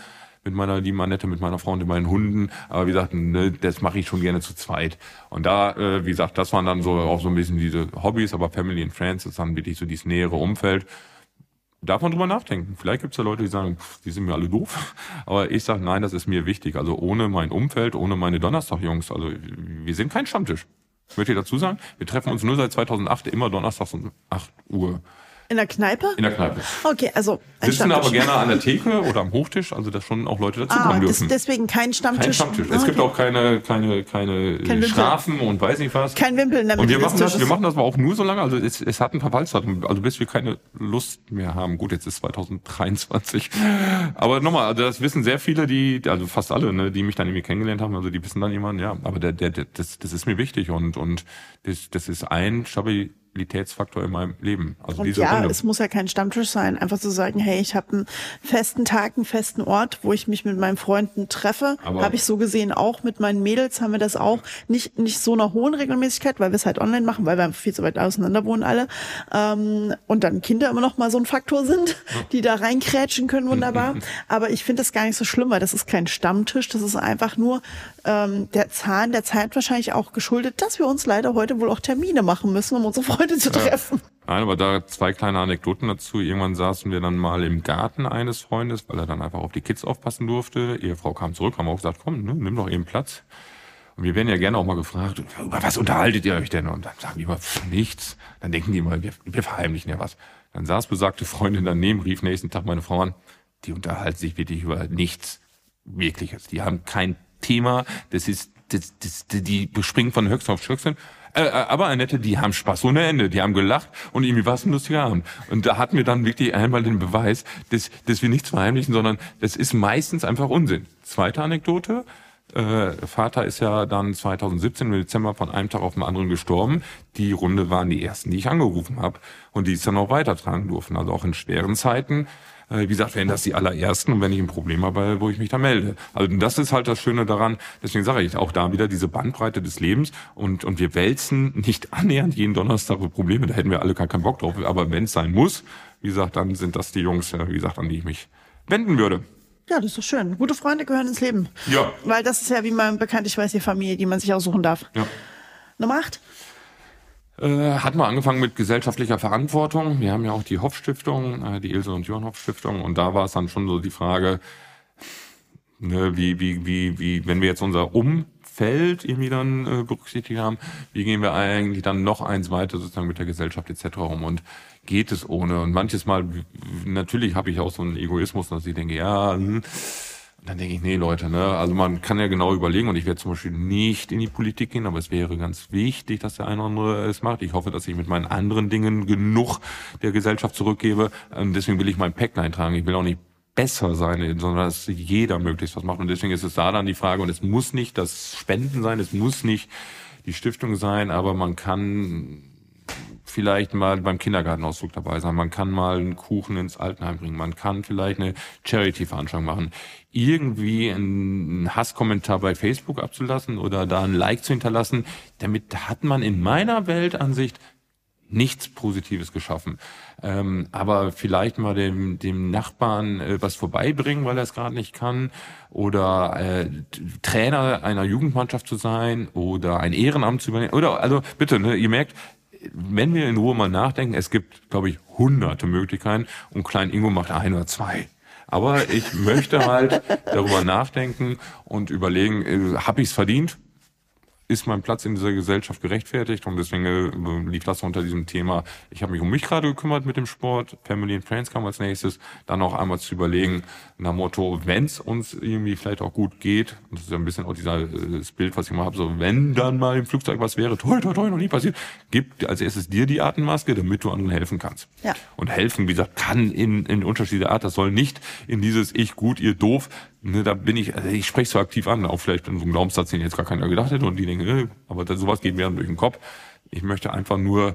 mit meiner lieben Annette, mit meiner Frau und mit meinen Hunden. Aber wie gesagt, ne, das mache ich schon gerne zu zweit. Und da, wie gesagt, das waren dann so auch so ein bisschen diese Hobbys, aber Family and Friends ist dann wirklich so dieses nähere Umfeld. Darf man drüber nachdenken. Vielleicht gibt es ja Leute, die sagen, pff, die sind mir alle doof. Aber ich sage, nein, das ist mir wichtig. Also ohne mein Umfeld, ohne meine Donnerstag-Jungs. Also wir sind kein Stammtisch. Möchte ich dazu sagen, wir treffen uns nur seit 2008 immer donnerstags um 8 Uhr. In der Kneipe? In der Kneipe. Okay, also ein Sitzen Stammtisch. Aber gerne an der Theke oder am Hochtisch, also dass schon auch Leute dazukommen dürfen. Deswegen kein Stammtisch. Kein Stammtisch. Es gibt auch keine Strafen und weiß nicht was. Kein Wimpeln. Und wir machen das aber auch nur so lange, also es hat ein Verfallsdatum, also bis wir keine Lust mehr haben. Gut, jetzt ist 2023. Aber nochmal, also das wissen sehr viele, also fast alle, ne, die mich dann irgendwie kennengelernt haben, also die wissen dann jemanden, ja, aber das ist mir wichtig und das ist ein Stabilitätsfaktor in meinem Leben. Also und ja, Runde. Es muss ja kein Stammtisch sein, einfach zu sagen, hey, ich habe einen festen Tag, einen festen Ort, wo ich mich mit meinen Freunden treffe. Habe ich so gesehen auch mit meinen Mädels, haben wir das auch nicht so einer hohen Regelmäßigkeit, weil wir es halt online machen, weil wir einfach viel zu weit auseinander wohnen alle. Und dann Kinder immer noch mal so ein Faktor sind, die da reinkrätschen können, wunderbar. Aber ich finde das gar nicht so schlimm, weil das ist kein Stammtisch, das ist einfach nur der Zahn der Zeit wahrscheinlich auch geschuldet, dass wir uns leider heute wohl auch Termine machen müssen, um unsere Freunde zu treffen. Ja. Nein, aber da 2 kleine Anekdoten dazu. Irgendwann saßen wir dann mal im Garten eines Freundes, weil er dann einfach auf die Kids aufpassen durfte. Ehefrau kam zurück, haben auch gesagt, komm, ne, nimm doch eben Platz. Und wir werden ja gerne auch mal gefragt, über was unterhaltet ihr euch denn? Und dann sagen die immer, nichts. Dann denken die immer, wir verheimlichen ja was. Dann saß besagte Freundin daneben, rief nächsten Tag meine Frau an, die unterhalten sich wirklich über nichts Wirkliches. Die haben kein Thema, die bespringen von Höchst auf Schöchsinn. Aber Annette, die haben Spaß ohne Ende, die haben gelacht und irgendwie war es ein lustiger Abend. Und da hatten wir dann wirklich einmal den Beweis, dass wir nichts verheimlichen, sondern das ist meistens einfach Unsinn. Zweite Anekdote, Vater ist ja dann 2017 im Dezember von einem Tag auf den anderen gestorben. Die Runde waren die ersten, die ich angerufen habe und die es dann auch weitertragen durften, also auch in schweren Zeiten. Wie gesagt, wären das die allerersten und wenn ich ein Problem habe, wo ich mich da melde. Also das ist halt das Schöne daran, deswegen sage ich auch da wieder diese Bandbreite des Lebens und wir wälzen nicht annähernd jeden Donnerstag Probleme, da hätten wir alle gar keinen Bock drauf, aber wenn es sein muss, wie gesagt, dann sind das die Jungs, wie gesagt, an die ich mich wenden würde. Ja, das ist doch schön. Gute Freunde gehören ins Leben. Ja. Weil das ist ja wie man bekannt, ich weiß, die Familie, die man sich aussuchen darf. Ja. Nummer 8? Hat mal angefangen mit gesellschaftlicher Verantwortung. Wir haben ja auch die Hoff-Stiftung, die Ilse und Johann Hoff-Stiftung. Und da war es dann schon so die Frage, Ne, wie, wenn wir jetzt unser Umfeld irgendwie dann berücksichtigt haben, wie gehen wir eigentlich dann noch eins weiter sozusagen mit der Gesellschaft etc. um und geht es ohne? Und manches Mal, natürlich habe ich auch so einen Egoismus, dass ich denke, ja, dann denke ich, nee, Leute, ne, also man kann ja genau überlegen, und ich werde zum Beispiel nicht in die Politik gehen, aber es wäre ganz wichtig, dass der eine oder andere es macht. Ich hoffe, dass ich mit meinen anderen Dingen genug der Gesellschaft zurückgebe. Deswegen will ich mein Päcklein tragen. Ich will auch nicht besser sein, sondern dass jeder möglichst was macht. Und deswegen ist es da dann die Frage, und es muss nicht das Spenden sein, es muss nicht die Stiftung sein, aber man kann vielleicht mal beim Kindergartenausflug dabei sein, man kann mal einen Kuchen ins Altenheim bringen, man kann vielleicht eine Charity-Veranstaltung machen. Irgendwie einen Hasskommentar bei Facebook abzulassen oder da ein Like zu hinterlassen, damit hat man in meiner Weltansicht nichts Positives geschaffen. Aber vielleicht mal dem Nachbarn was vorbeibringen, weil er es gerade nicht kann, oder Trainer einer Jugendmannschaft zu sein oder ein Ehrenamt zu übernehmen. Oder also bitte, ne, ihr merkt, wenn wir in Ruhe mal nachdenken, es gibt, glaube ich, hunderte Möglichkeiten und Klein Ingo macht 1 oder 2. Aber ich möchte halt darüber nachdenken und überlegen, habe ich es verdient? Ist mein Platz in dieser Gesellschaft gerechtfertigt? Und deswegen lief das unter diesem Thema. Ich habe mich um mich gerade gekümmert mit dem Sport. Family and Friends kam als nächstes. Dann auch einmal zu überlegen, nach Motto, wenn es uns irgendwie vielleicht auch gut geht, und das ist ja ein bisschen auch dieses Bild, was ich mal habe, so wenn dann mal im Flugzeug was wäre, toi, toi, toi, noch nie passiert, gib als erstes dir die Atemmaske, damit du anderen helfen kannst. Ja. Und helfen, wie gesagt, kann in Unterschied der Art, das soll nicht in dieses Ich gut, ihr doof, ne, da bin ich, also ich spreche so aktiv an, auch vielleicht in so einem Glaubenssatz, den jetzt gar keiner gedacht hätte und die denken, aber sowas geht mir dann durch den Kopf. Ich möchte einfach nur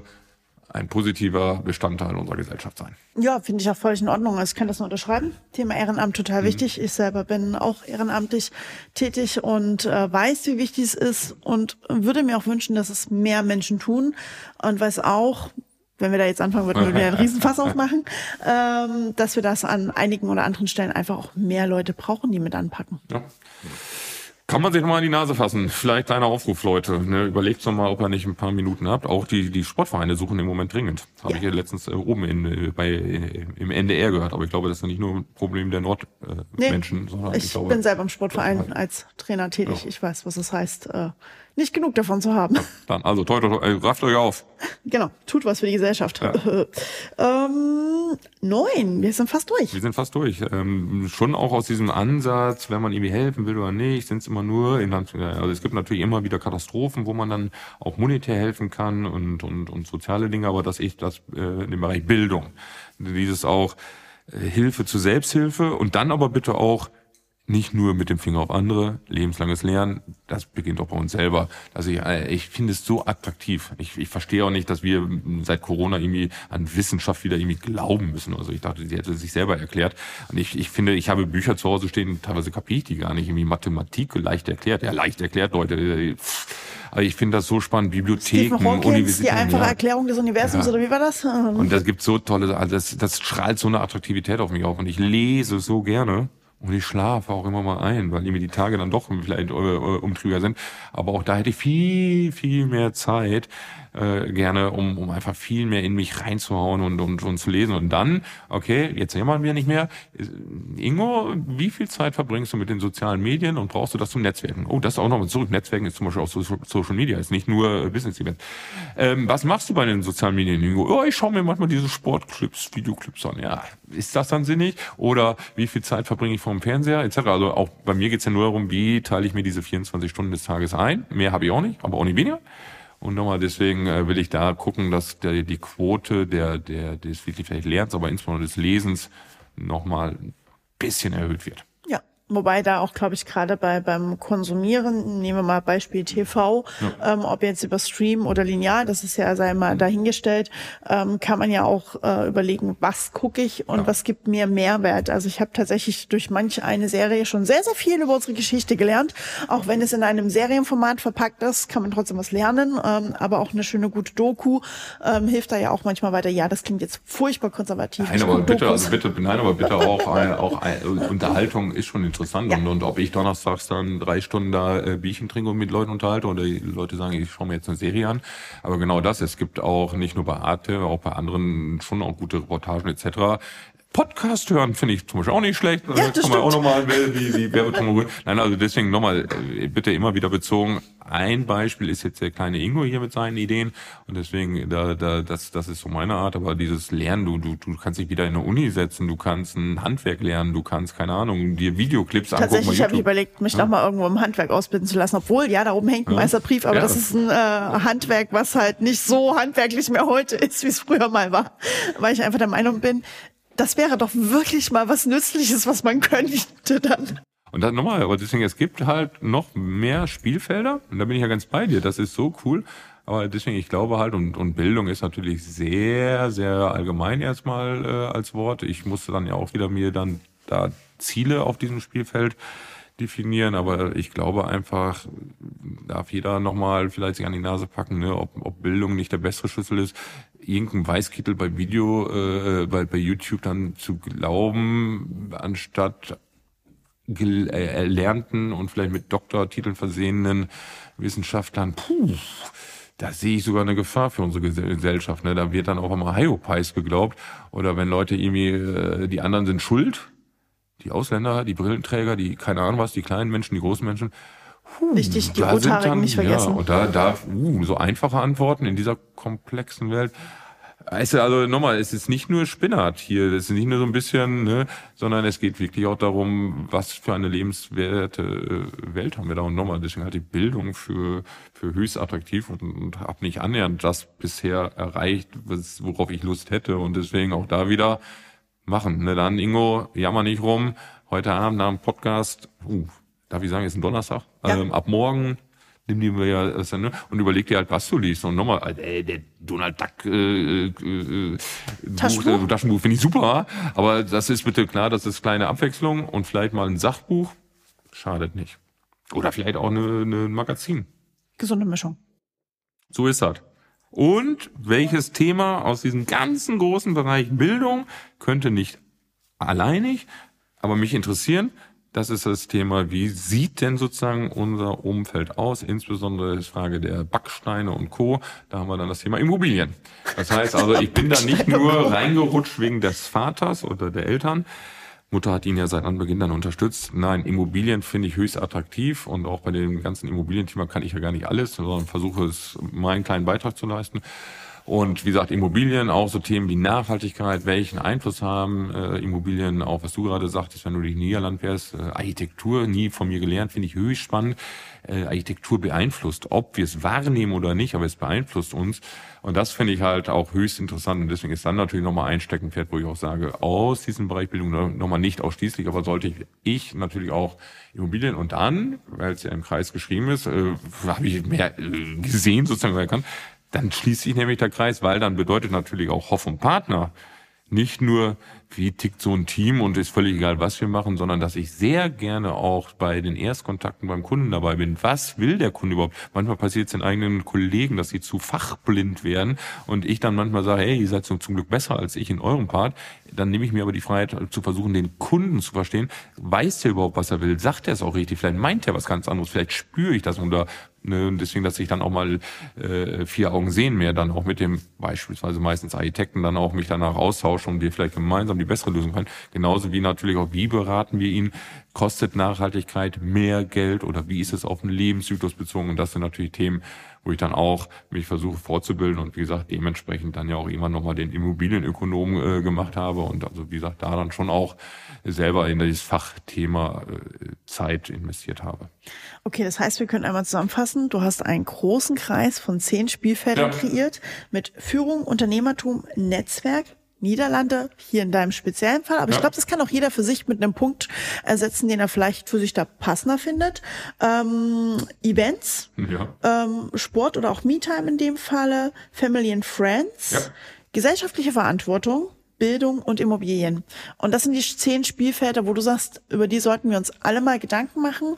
ein positiver Bestandteil unserer Gesellschaft sein. Ja, finde ich auch völlig in Ordnung. Also ich kann das nur unterschreiben. Thema Ehrenamt total wichtig. Ich selber bin auch ehrenamtlich tätig und weiß, wie wichtig es ist und würde mir auch wünschen, dass es mehr Menschen tun und weiß auch, wenn wir da jetzt anfangen, würden wir wieder einen Riesenfass aufmachen, dass wir das an einigen oder anderen Stellen einfach auch mehr Leute brauchen, die mit anpacken. Ja. Kann man sich nochmal an die Nase fassen. Vielleicht kleiner Aufruf, Leute. Ne, überlegt doch mal, ob ihr nicht ein paar Minuten habt. Auch die Sportvereine suchen im Moment dringend. Habe ich ja letztens oben im NDR gehört. Aber ich glaube, das ist nicht nur ein Problem der Nordmenschen. Ich bin selber im Sportverein als Trainer tätig. Ja. Ich weiß, was es heißt, nicht genug davon zu haben. Ja, dann also, toi, toi, toi, rafft euch auf. Genau, tut was für die Gesellschaft. Ja. 9, wir sind fast durch. Schon auch aus diesem Ansatz, wenn man irgendwie helfen will oder nicht, sind es immer nur, also es gibt natürlich immer wieder Katastrophen, wo man dann auch monetär helfen kann und soziale Dinge, aber in dem Bereich Bildung, dieses auch Hilfe zur Selbsthilfe und dann aber bitte auch nicht nur mit dem Finger auf andere, lebenslanges Lernen, das beginnt auch bei uns selber. Also ich finde es so attraktiv. Ich verstehe auch nicht, dass wir seit Corona irgendwie an Wissenschaft wieder irgendwie glauben müssen. Also ich dachte, sie hätte sich selber erklärt. Und ich finde, ich habe Bücher zu Hause stehen, teilweise kapiere ich die gar nicht. Irgendwie Mathematik leicht erklärt. Ja, leicht erklärt, Leute. Aber ich finde das so spannend. Bibliotheken, Universitäten. Die einfache Erklärung des Universums, oder wie war das? Und das gibt so tolle, also das strahlt so eine Attraktivität auf mich auf. Und ich lese so gerne. Und ich schlafe auch immer mal ein, weil mir die Tage dann doch vielleicht umtrüger sind. Aber auch da hätte ich viel, viel mehr Zeit gerne, um einfach viel mehr in mich reinzuhauen und zu lesen. Und dann, okay, jetzt jammern wir nicht mehr. Ingo, wie viel Zeit verbringst du mit den sozialen Medien und brauchst du das zum Netzwerken? Oh, das auch nochmal zurück. Netzwerken ist zum Beispiel auch Social Media, ist nicht nur Business-Event. Was machst du bei den sozialen Medien, Ingo? Oh, ich schaue mir manchmal diese Sportclips, Videoclips an. Ja, ist das dann sinnig? Oder wie viel Zeit verbringe ich vom Fernseher etc.? Also auch bei mir geht's ja nur darum, wie teile ich mir diese 24 Stunden des Tages ein? Mehr habe ich auch nicht, aber auch nicht weniger. Und nochmal, deswegen will ich da gucken, dass die Quote des vielleicht Lernens, aber insbesondere des Lesens nochmal ein bisschen erhöht wird. Ja, wobei da auch, glaube ich, gerade beim Konsumieren, nehmen wir mal Beispiel TV, ob jetzt über Stream oder linear, das ist ja, sei mal dahingestellt, kann man ja auch überlegen, was gucke ich und was gibt mir Mehrwert. Also ich habe tatsächlich durch manch eine Serie schon sehr, sehr viel über unsere Geschichte gelernt. Auch wenn es in einem Serienformat verpackt ist, kann man trotzdem was lernen, aber auch eine schöne, gute Doku hilft da ja auch manchmal weiter. Ja, das klingt jetzt furchtbar konservativ. Nein, aber bitte, Unterhaltung ist schon interessant. Ja. Und ob ich donnerstags dann 3 Stunden da Bierchen trinke und mit Leuten unterhalte oder die Leute sagen, ich schaue mir jetzt eine Serie an. Aber genau das, es gibt auch nicht nur bei Arte, auch bei anderen schon auch gute Reportagen etc. Podcast hören finde ich zum Beispiel auch nicht schlecht. Ja, das kann man auch nochmal die Werbetrommel rühren. Nein, also deswegen nochmal, bitte immer wieder bezogen. Ein Beispiel ist jetzt der kleine Ingo hier mit seinen Ideen. Und deswegen, das ist so meine Art. Aber dieses Lernen, du kannst dich wieder in eine Uni setzen, du kannst ein Handwerk lernen, du kannst, keine Ahnung, dir Videoclips angucken. Tatsächlich habe ich überlegt, mich nochmal irgendwo im Handwerk ausbilden zu lassen. Obwohl, ja, da oben hängt ein weißer Brief, aber das ist ein Handwerk, was halt nicht so handwerklich mehr heute ist, wie es früher mal war. Weil ich einfach der Meinung bin, das wäre doch wirklich mal was Nützliches, was man könnte dann. Und dann nochmal, aber deswegen, es gibt halt noch mehr Spielfelder. Und da bin ich ja ganz bei dir. Das ist so cool. Aber deswegen, ich glaube halt, und Bildung ist natürlich sehr, sehr allgemein erstmal als Wort. Ich musste dann ja auch wieder mir dann da Ziele auf diesem Spielfeld definieren. Aber ich glaube einfach, darf jeder nochmal vielleicht sich an die Nase packen, ne, ob Bildung nicht der bessere Schlüssel ist. Irgendein Weißkittel bei Video, bei YouTube dann zu glauben, anstatt erlernten und vielleicht mit Doktortiteln versehenen Wissenschaftlern, da sehe ich sogar eine Gefahr für unsere Gesellschaft. Ne? Da wird dann auch immer Hiopeis geglaubt. Oder wenn Leute irgendwie, die anderen sind schuld, die Ausländer, die Brillenträger, die, keine Ahnung was, die kleinen Menschen, die großen Menschen. Richtig, die Rothaarigen nicht vergessen. Ja, und so einfache Antworten in dieser komplexen Welt. Also nochmal, es ist nicht nur Spinnart hier, es ist nicht nur so ein bisschen, ne, sondern es geht wirklich auch darum, was für eine lebenswerte Welt haben wir da. Und nochmal, deswegen halte ich Bildung für höchst attraktiv und habe nicht annähernd das bisher erreicht, worauf ich Lust hätte. Und deswegen auch da wieder machen. Ne, dann Ingo, jammer nicht rum, heute Abend nach dem Podcast, darf ich sagen, ist ein Donnerstag, ja. Ab morgen nimm die mir ja das dann, und überleg dir halt, was du liest. Und nochmal, der Donald Duck Taschenbuch finde ich super, aber das ist bitte klar, das ist kleine Abwechslung und vielleicht mal ein Sachbuch, schadet nicht. Oder vielleicht auch ein Magazin. Gesunde Mischung. So ist das. Und welches Thema aus diesem ganzen großen Bereich Bildung könnte nicht alleinig, aber mich interessieren? Das ist das Thema, wie sieht denn sozusagen unser Umfeld aus? Insbesondere die Frage der Backsteine und Co. Da haben wir dann das Thema Immobilien. Das heißt also, ich bin da nicht nur reingerutscht wegen des Vaters oder der Eltern. Mutter hat ihn ja seit Anbeginn dann unterstützt. Nein, Immobilien finde ich höchst attraktiv. Und auch bei dem ganzen Immobilienthema kann ich ja gar nicht alles, sondern versuche es, meinen kleinen Beitrag zu leisten. Und wie gesagt, Immobilien, auch so Themen wie Nachhaltigkeit, welchen Einfluss haben Immobilien, auch was du gerade sagtest, wenn du dich in Niederland wärst, Architektur, nie von mir gelernt, finde ich höchst spannend. Architektur beeinflusst, ob wir es wahrnehmen oder nicht, aber es beeinflusst uns. Und das finde ich halt auch höchst interessant. Und deswegen ist dann natürlich nochmal ein Steckenpferd, wo ich auch sage, aus diesem Bereich Bildung nochmal nicht ausschließlich, aber sollte ich natürlich auch Immobilien. Und dann, weil es ja im Kreis geschrieben ist, habe ich mehr gesehen, sozusagen erkannt, dann schließt sich nämlich der Kreis, weil dann bedeutet natürlich auch Hoff und Partner nicht nur, wie tickt so ein Team und ist völlig egal, was wir machen, sondern dass ich sehr gerne auch bei den Erstkontakten beim Kunden dabei bin. Was will der Kunde überhaupt? Manchmal passiert es den eigenen Kollegen, dass sie zu fachblind werden und ich dann manchmal sage, hey, ihr seid zum Glück besser als ich in eurem Part. Dann nehme ich mir aber die Freiheit zu versuchen, den Kunden zu verstehen. Weiß der überhaupt, was er will? Sagt er es auch richtig? Vielleicht meint er was ganz anderes. Vielleicht spüre ich das unter. Und deswegen, dass ich dann auch mal 4 Augen sehen mehr, dann auch mit dem beispielsweise meistens Architekten dann auch mich danach austausche und wir vielleicht gemeinsam die bessere Lösung finden. Genauso wie natürlich auch, wie beraten wir ihn, kostet Nachhaltigkeit mehr Geld oder wie ist es auf den Lebenszyklus bezogen? Und das sind natürlich Themen, wo ich dann auch mich versuche fortzubilden und wie gesagt, dementsprechend dann ja auch irgendwann nochmal den Immobilienökonom gemacht habe und also wie gesagt, da dann schon auch selber in dieses Fachthema Zeit investiert habe. Okay, das heißt, wir können einmal zusammenfassen, du hast einen großen Kreis von 10 Spielfeldern kreiert mit Führung, Unternehmertum, Netzwerk, Niederlande, hier in deinem speziellen Fall. Aber ich glaube, das kann auch jeder für sich mit einem Punkt ersetzen, den er vielleicht für sich da passender findet. Events, Sport oder auch Me-Time in dem Falle, Family and Friends, gesellschaftliche Verantwortung, Bildung und Immobilien. Und das sind die 10 Spielfelder, wo du sagst, über die sollten wir uns alle mal Gedanken machen.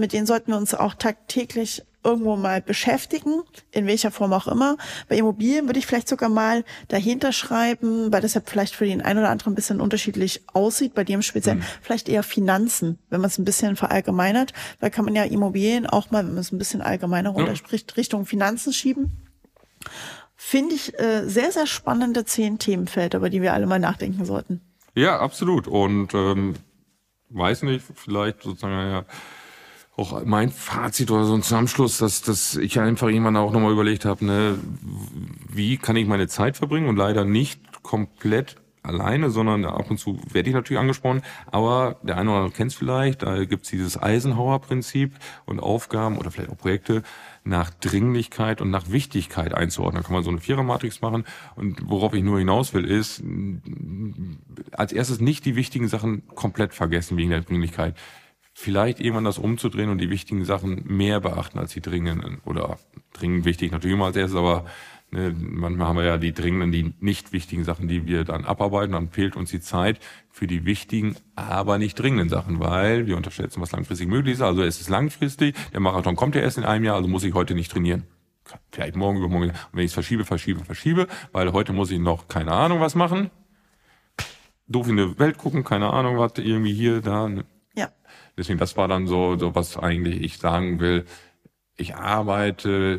Mit denen sollten wir uns auch tagtäglich irgendwo mal beschäftigen, in welcher Form auch immer. Bei Immobilien würde ich vielleicht sogar mal dahinter schreiben, weil das ja vielleicht für den einen oder anderen ein bisschen unterschiedlich aussieht, bei dem speziell vielleicht eher Finanzen, wenn man es ein bisschen verallgemeinert. Da kann man ja Immobilien auch mal, wenn man es ein bisschen allgemeiner runterspricht, Richtung Finanzen schieben. Finde ich sehr, sehr spannende 10 Themenfelder, über die wir alle mal nachdenken sollten. Ja, absolut. Und weiß nicht, vielleicht sozusagen ja auch mein Fazit oder so ein Zusammenschluss, dass ich einfach irgendwann auch nochmal überlegt habe, ne, wie kann ich meine Zeit verbringen, und leider nicht komplett alleine, sondern ab und zu werde ich natürlich angesprochen, aber der eine oder andere kennt es vielleicht, da gibt's dieses Eisenhower-Prinzip, und Aufgaben oder vielleicht auch Projekte nach Dringlichkeit und nach Wichtigkeit einzuordnen. Da kann man so eine Vierermatrix machen, und worauf ich nur hinaus will ist, als erstes nicht die wichtigen Sachen komplett vergessen wegen der Dringlichkeit. Vielleicht irgendwann das umzudrehen und die wichtigen Sachen mehr beachten als die dringenden, oder dringend wichtig natürlich immer als erstes, aber manchmal haben wir ja die dringenden, die nicht wichtigen Sachen, die wir dann abarbeiten. Dann fehlt uns die Zeit für die wichtigen, aber nicht dringenden Sachen, weil wir unterschätzen, was langfristig möglich ist. Also es ist langfristig, der Marathon kommt ja erst in einem Jahr, also muss ich heute nicht trainieren. Vielleicht morgen, übermorgen. Und wenn ich es verschiebe, weil heute muss ich noch keine Ahnung was machen, doof in die Welt gucken, keine Ahnung was, irgendwie hier, da. Ja. Deswegen, das war dann so was eigentlich ich sagen will. Ich arbeite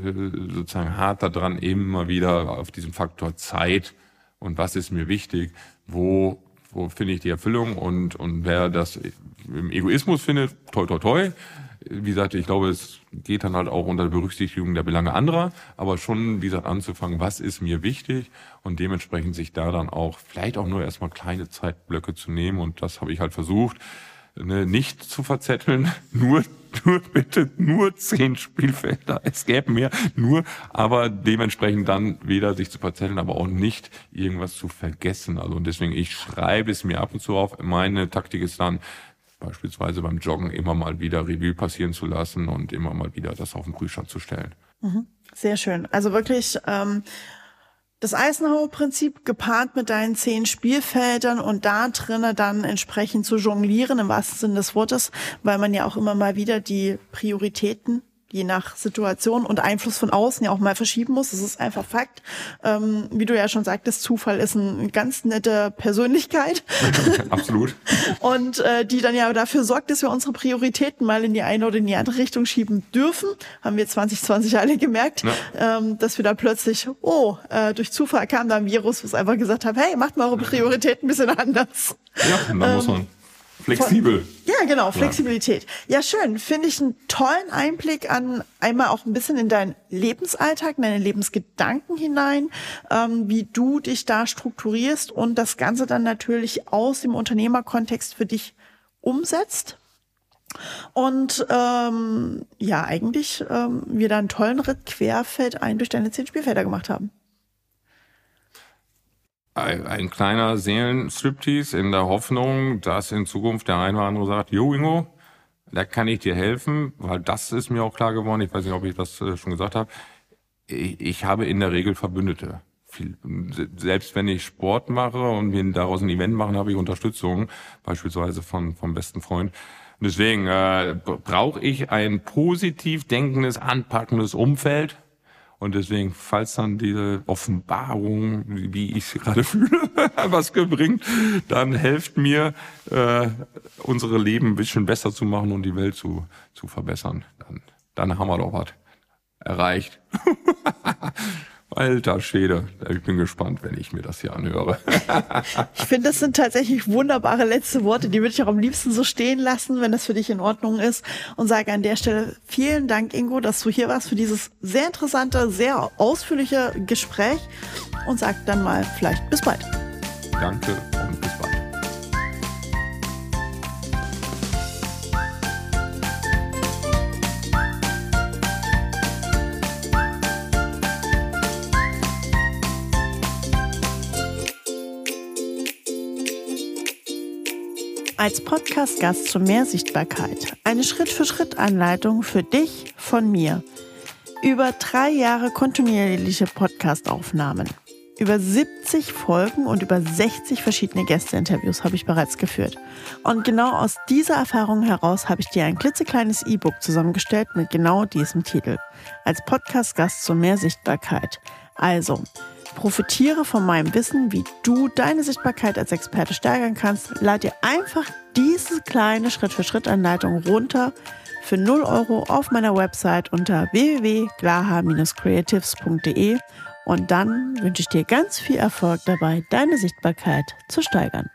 sozusagen hart daran, immer wieder auf diesem Faktor Zeit und was ist mir wichtig, wo finde ich die Erfüllung, und wer das im Egoismus findet, toi toi toi. Wie gesagt, ich glaube, es geht dann halt auch unter Berücksichtigung der Belange anderer, aber schon, wie gesagt, anzufangen, was ist mir wichtig, und dementsprechend sich da dann auch vielleicht auch nur erstmal kleine Zeitblöcke zu nehmen, und das habe ich halt versucht, nicht zu verzetteln, nur bitte, nur 10 Spielfelder, es gäbe mehr, aber dementsprechend dann weder sich zu verzetteln, aber auch nicht irgendwas zu vergessen. Also, und deswegen, ich schreibe es mir ab und zu auf. Meine Taktik ist dann, beispielsweise beim Joggen immer mal wieder Revue passieren zu lassen und immer mal wieder das auf den Prüfstand zu stellen. Mhm. Sehr schön. Also wirklich, das Eisenhower-Prinzip gepaart mit deinen 10 Spielfeldern und da drinnen dann entsprechend zu jonglieren, im wahrsten Sinne des Wortes, weil man ja auch immer mal wieder die Prioritäten je nach Situation und Einfluss von außen ja auch mal verschieben muss. Das ist einfach Fakt. Wie du ja schon sagtest, Zufall ist eine ganz nette Persönlichkeit. Absolut. Und die dann ja dafür sorgt, dass wir unsere Prioritäten mal in die eine oder in die andere Richtung schieben dürfen. Haben wir 2020 alle gemerkt, ja. Dass wir da plötzlich, durch Zufall kam da ein Virus, was einfach gesagt hat, hey, macht mal eure Prioritäten ein bisschen anders. Ja, und dann muss man flexibel. Ja, genau, Flexibilität. Ja, schön. Finde ich einen tollen Einblick an einmal auch ein bisschen in deinen Lebensalltag, in deine Lebensgedanken hinein, wie du dich da strukturierst und das Ganze dann natürlich aus dem Unternehmerkontext für dich umsetzt. Und wir da einen tollen Ritt querfeld ein durch deine 10 Spielfelder gemacht haben. Ein kleiner Seelenstriptease in der Hoffnung, dass in Zukunft der eine oder andere sagt, jo Ingo, da kann ich dir helfen, weil das ist mir auch klar geworden, ich weiß nicht, ob ich das schon gesagt habe, ich habe in der Regel Verbündete. Selbst wenn ich Sport mache und wir daraus ein Event machen, habe ich Unterstützung, beispielsweise vom besten Freund. Und deswegen brauche ich ein positiv denkendes, anpackendes Umfeld. Und deswegen, falls dann diese Offenbarung, wie ich sie gerade fühle, was bringt, dann helft mir, unsere Leben ein bisschen besser zu machen und die Welt zu verbessern. Dann haben wir doch was erreicht. Alter Schwede, ich bin gespannt, wenn ich mir das hier anhöre. Ich finde, das sind tatsächlich wunderbare letzte Worte, die würde ich auch am liebsten so stehen lassen, wenn das für dich in Ordnung ist, und sage an der Stelle vielen Dank, Ingo, dass du hier warst für dieses sehr interessante, sehr ausführliche Gespräch, und sag dann mal vielleicht bis bald. Danke und bis bald. Als Podcast-Gast zu mehr Sichtbarkeit. Eine Schritt-für-Schritt-Anleitung für dich von mir. Über 3 Jahre kontinuierliche Podcast-Aufnahmen. Über 70 Folgen und über 60 verschiedene Gästeinterviews habe ich bereits geführt. Und genau aus dieser Erfahrung heraus habe ich dir ein klitzekleines E-Book zusammengestellt mit genau diesem Titel. Als Podcast-Gast zu mehr Sichtbarkeit. Also, profitiere von meinem Wissen, wie du deine Sichtbarkeit als Experte steigern kannst. Lade dir einfach diese kleine Schritt-für-Schritt-Anleitung runter für 0 € auf meiner Website unter www.glaha-creatives.de, und dann wünsche ich dir ganz viel Erfolg dabei, deine Sichtbarkeit zu steigern.